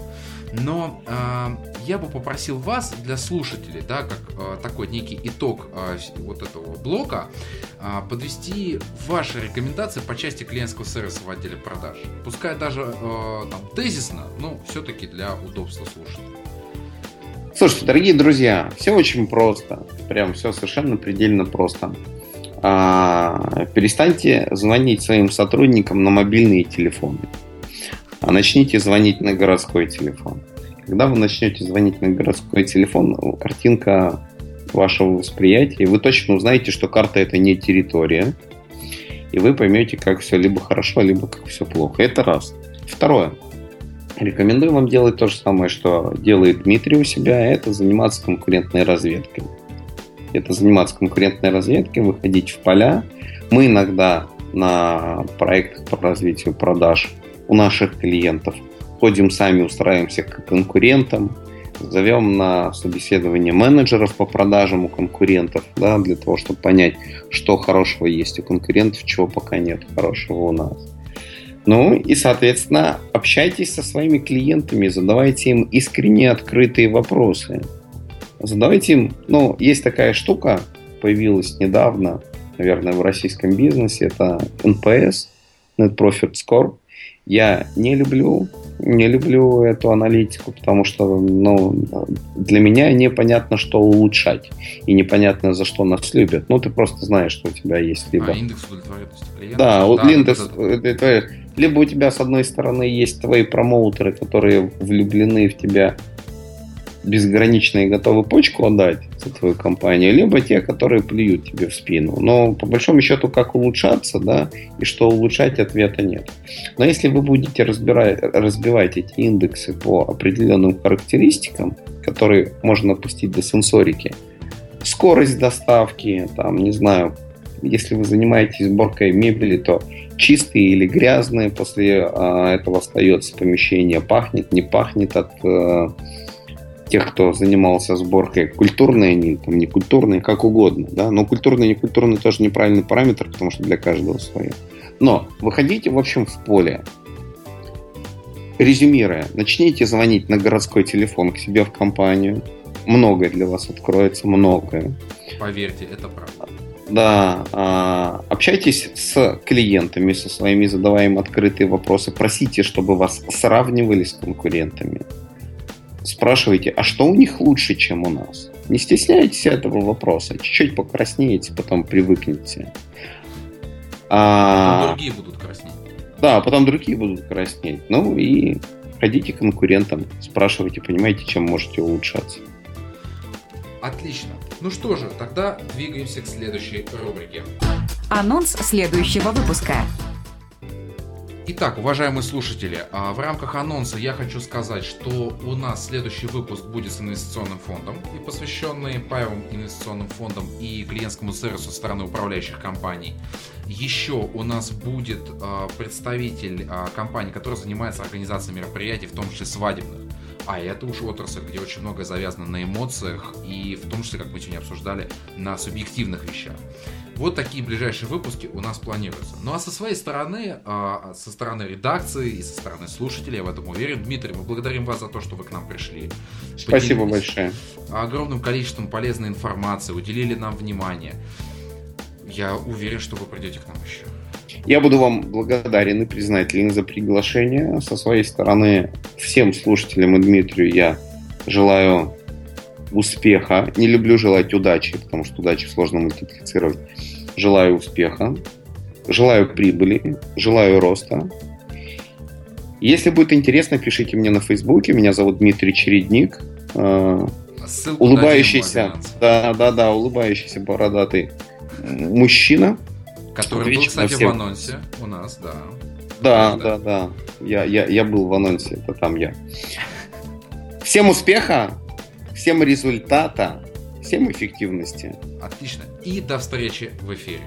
Но а, я бы попросил вас для слушателей, да, как а, такой некий итог а, вот этого блока, а, подвести ваши рекомендации по части клиентского сервиса в отделе продаж. Пускай даже а, там, тезисно, но все-таки для удобства слушателей. Слушайте, дорогие друзья, все очень просто. Прям все совершенно предельно просто. А, перестаньте звонить своим сотрудникам на мобильные телефоны. А начните звонить на городской телефон. Когда вы начнете звонить на городской телефон, картинка вашего восприятия, вы точно узнаете, что карта — это не территория. И вы поймете, как все либо хорошо, либо как все плохо. Это раз. Второе. Рекомендую вам делать то же самое, что делает Дмитрий у себя, это заниматься конкурентной разведкой. Это заниматься конкурентной разведкой, выходить в поля. Мы иногда на проектах по развитию продаж у наших клиентов ходим сами, устраиваемся к конкурентам, зовем на собеседование менеджеров по продажам у конкурентов, да, для того, чтобы понять, что хорошего есть у конкурентов, чего пока нет хорошего у нас. Ну и, соответственно, общайтесь со своими клиентами, задавайте им искренне открытые вопросы. Задавайте им... Ну, есть такая штука, появилась недавно, наверное, в российском бизнесе, это эн пи эс, Net Profit Score. Я не люблю, не люблю эту аналитику, потому что, ну, для меня непонятно, что улучшать. И непонятно, за что нас любят. Ну, ты просто знаешь, что у тебя есть либо... А индекс удовлетворенности клиента? Да, да индекс удовлетворенности. Это... Либо у тебя, с одной стороны, есть твои промоутеры, которые влюблены в тебя безгранично и готовы почку отдать за твою компанию, либо те, которые плюют тебе в спину. Но по большому счету, как улучшаться, да, и что улучшать, ответа нет. Но если вы будете разбирать, разбивать эти индексы по определенным характеристикам, которые можно опустить до сенсорики, скорость доставки, там, не знаю, если вы занимаетесь сборкой мебели, то чистые или грязные, после а, этого остается помещение, пахнет, не пахнет от а, тех, кто занимался сборкой, культурные они, там, не культурные, как угодно, да, но культурные, не культурные тоже неправильный параметр, потому что для каждого свое. Но выходите, в общем, в поле. Резюмируя, начните звонить на городской телефон к себе в компанию, многое для вас откроется, многое. Поверьте, это правда. Да, общайтесь с клиентами, со своими, задавая им открытые вопросы. Просите, чтобы вас сравнивали с конкурентами. Спрашивайте, а что у них лучше, чем у нас? Не стесняйтесь этого вопроса. Чуть-чуть покраснеете, потом привыкнете. А... Другие будут краснеть. Да, потом другие будут краснеть. Ну и ходите к конкурентам, спрашивайте, понимаете, чем можете улучшаться. Отлично. Ну что же, тогда двигаемся к следующей рубрике. Анонс следующего выпуска. Итак, уважаемые слушатели, в рамках анонса я хочу сказать, что у нас следующий выпуск будет с инвестиционным фондом, и посвященный паевым инвестиционным фондам и клиентскому сервису стороны управляющих компаний. Еще у нас будет представитель компании, которая занимается организацией мероприятий, в том числе свадебных. А это уж отрасль, где очень многое завязано на эмоциях и в том числе, как мы сегодня обсуждали, на субъективных вещах. Вот такие ближайшие выпуски у нас планируются. Ну а со своей стороны, со стороны редакции и со стороны слушателей, я в этом уверен. Дмитрий, мы благодарим вас за то, что вы к нам пришли. Спасибо большое. Огромным количеством полезной информации, уделили нам внимание. Я уверен, что вы придете к нам еще. Я буду вам благодарен и признателен за приглашение. Со своей стороны, всем слушателям и Дмитрию я желаю успеха. Не люблю желать удачи, потому что удачи сложно мультиплицировать. Желаю успеха, желаю прибыли, желаю роста. Если будет интересно, пишите мне на Фейсбуке. Меня зовут Дмитрий Чередник. Ссылку улыбающийся, да, да, да, улыбающийся бородатый мужчина. Который был, кстати, в анонсе у нас, да. Да, да, да, да. Я, я, я был в анонсе, это там я. Всем успеха, всем результата, всем эффективности. Отлично. И до встречи в эфире.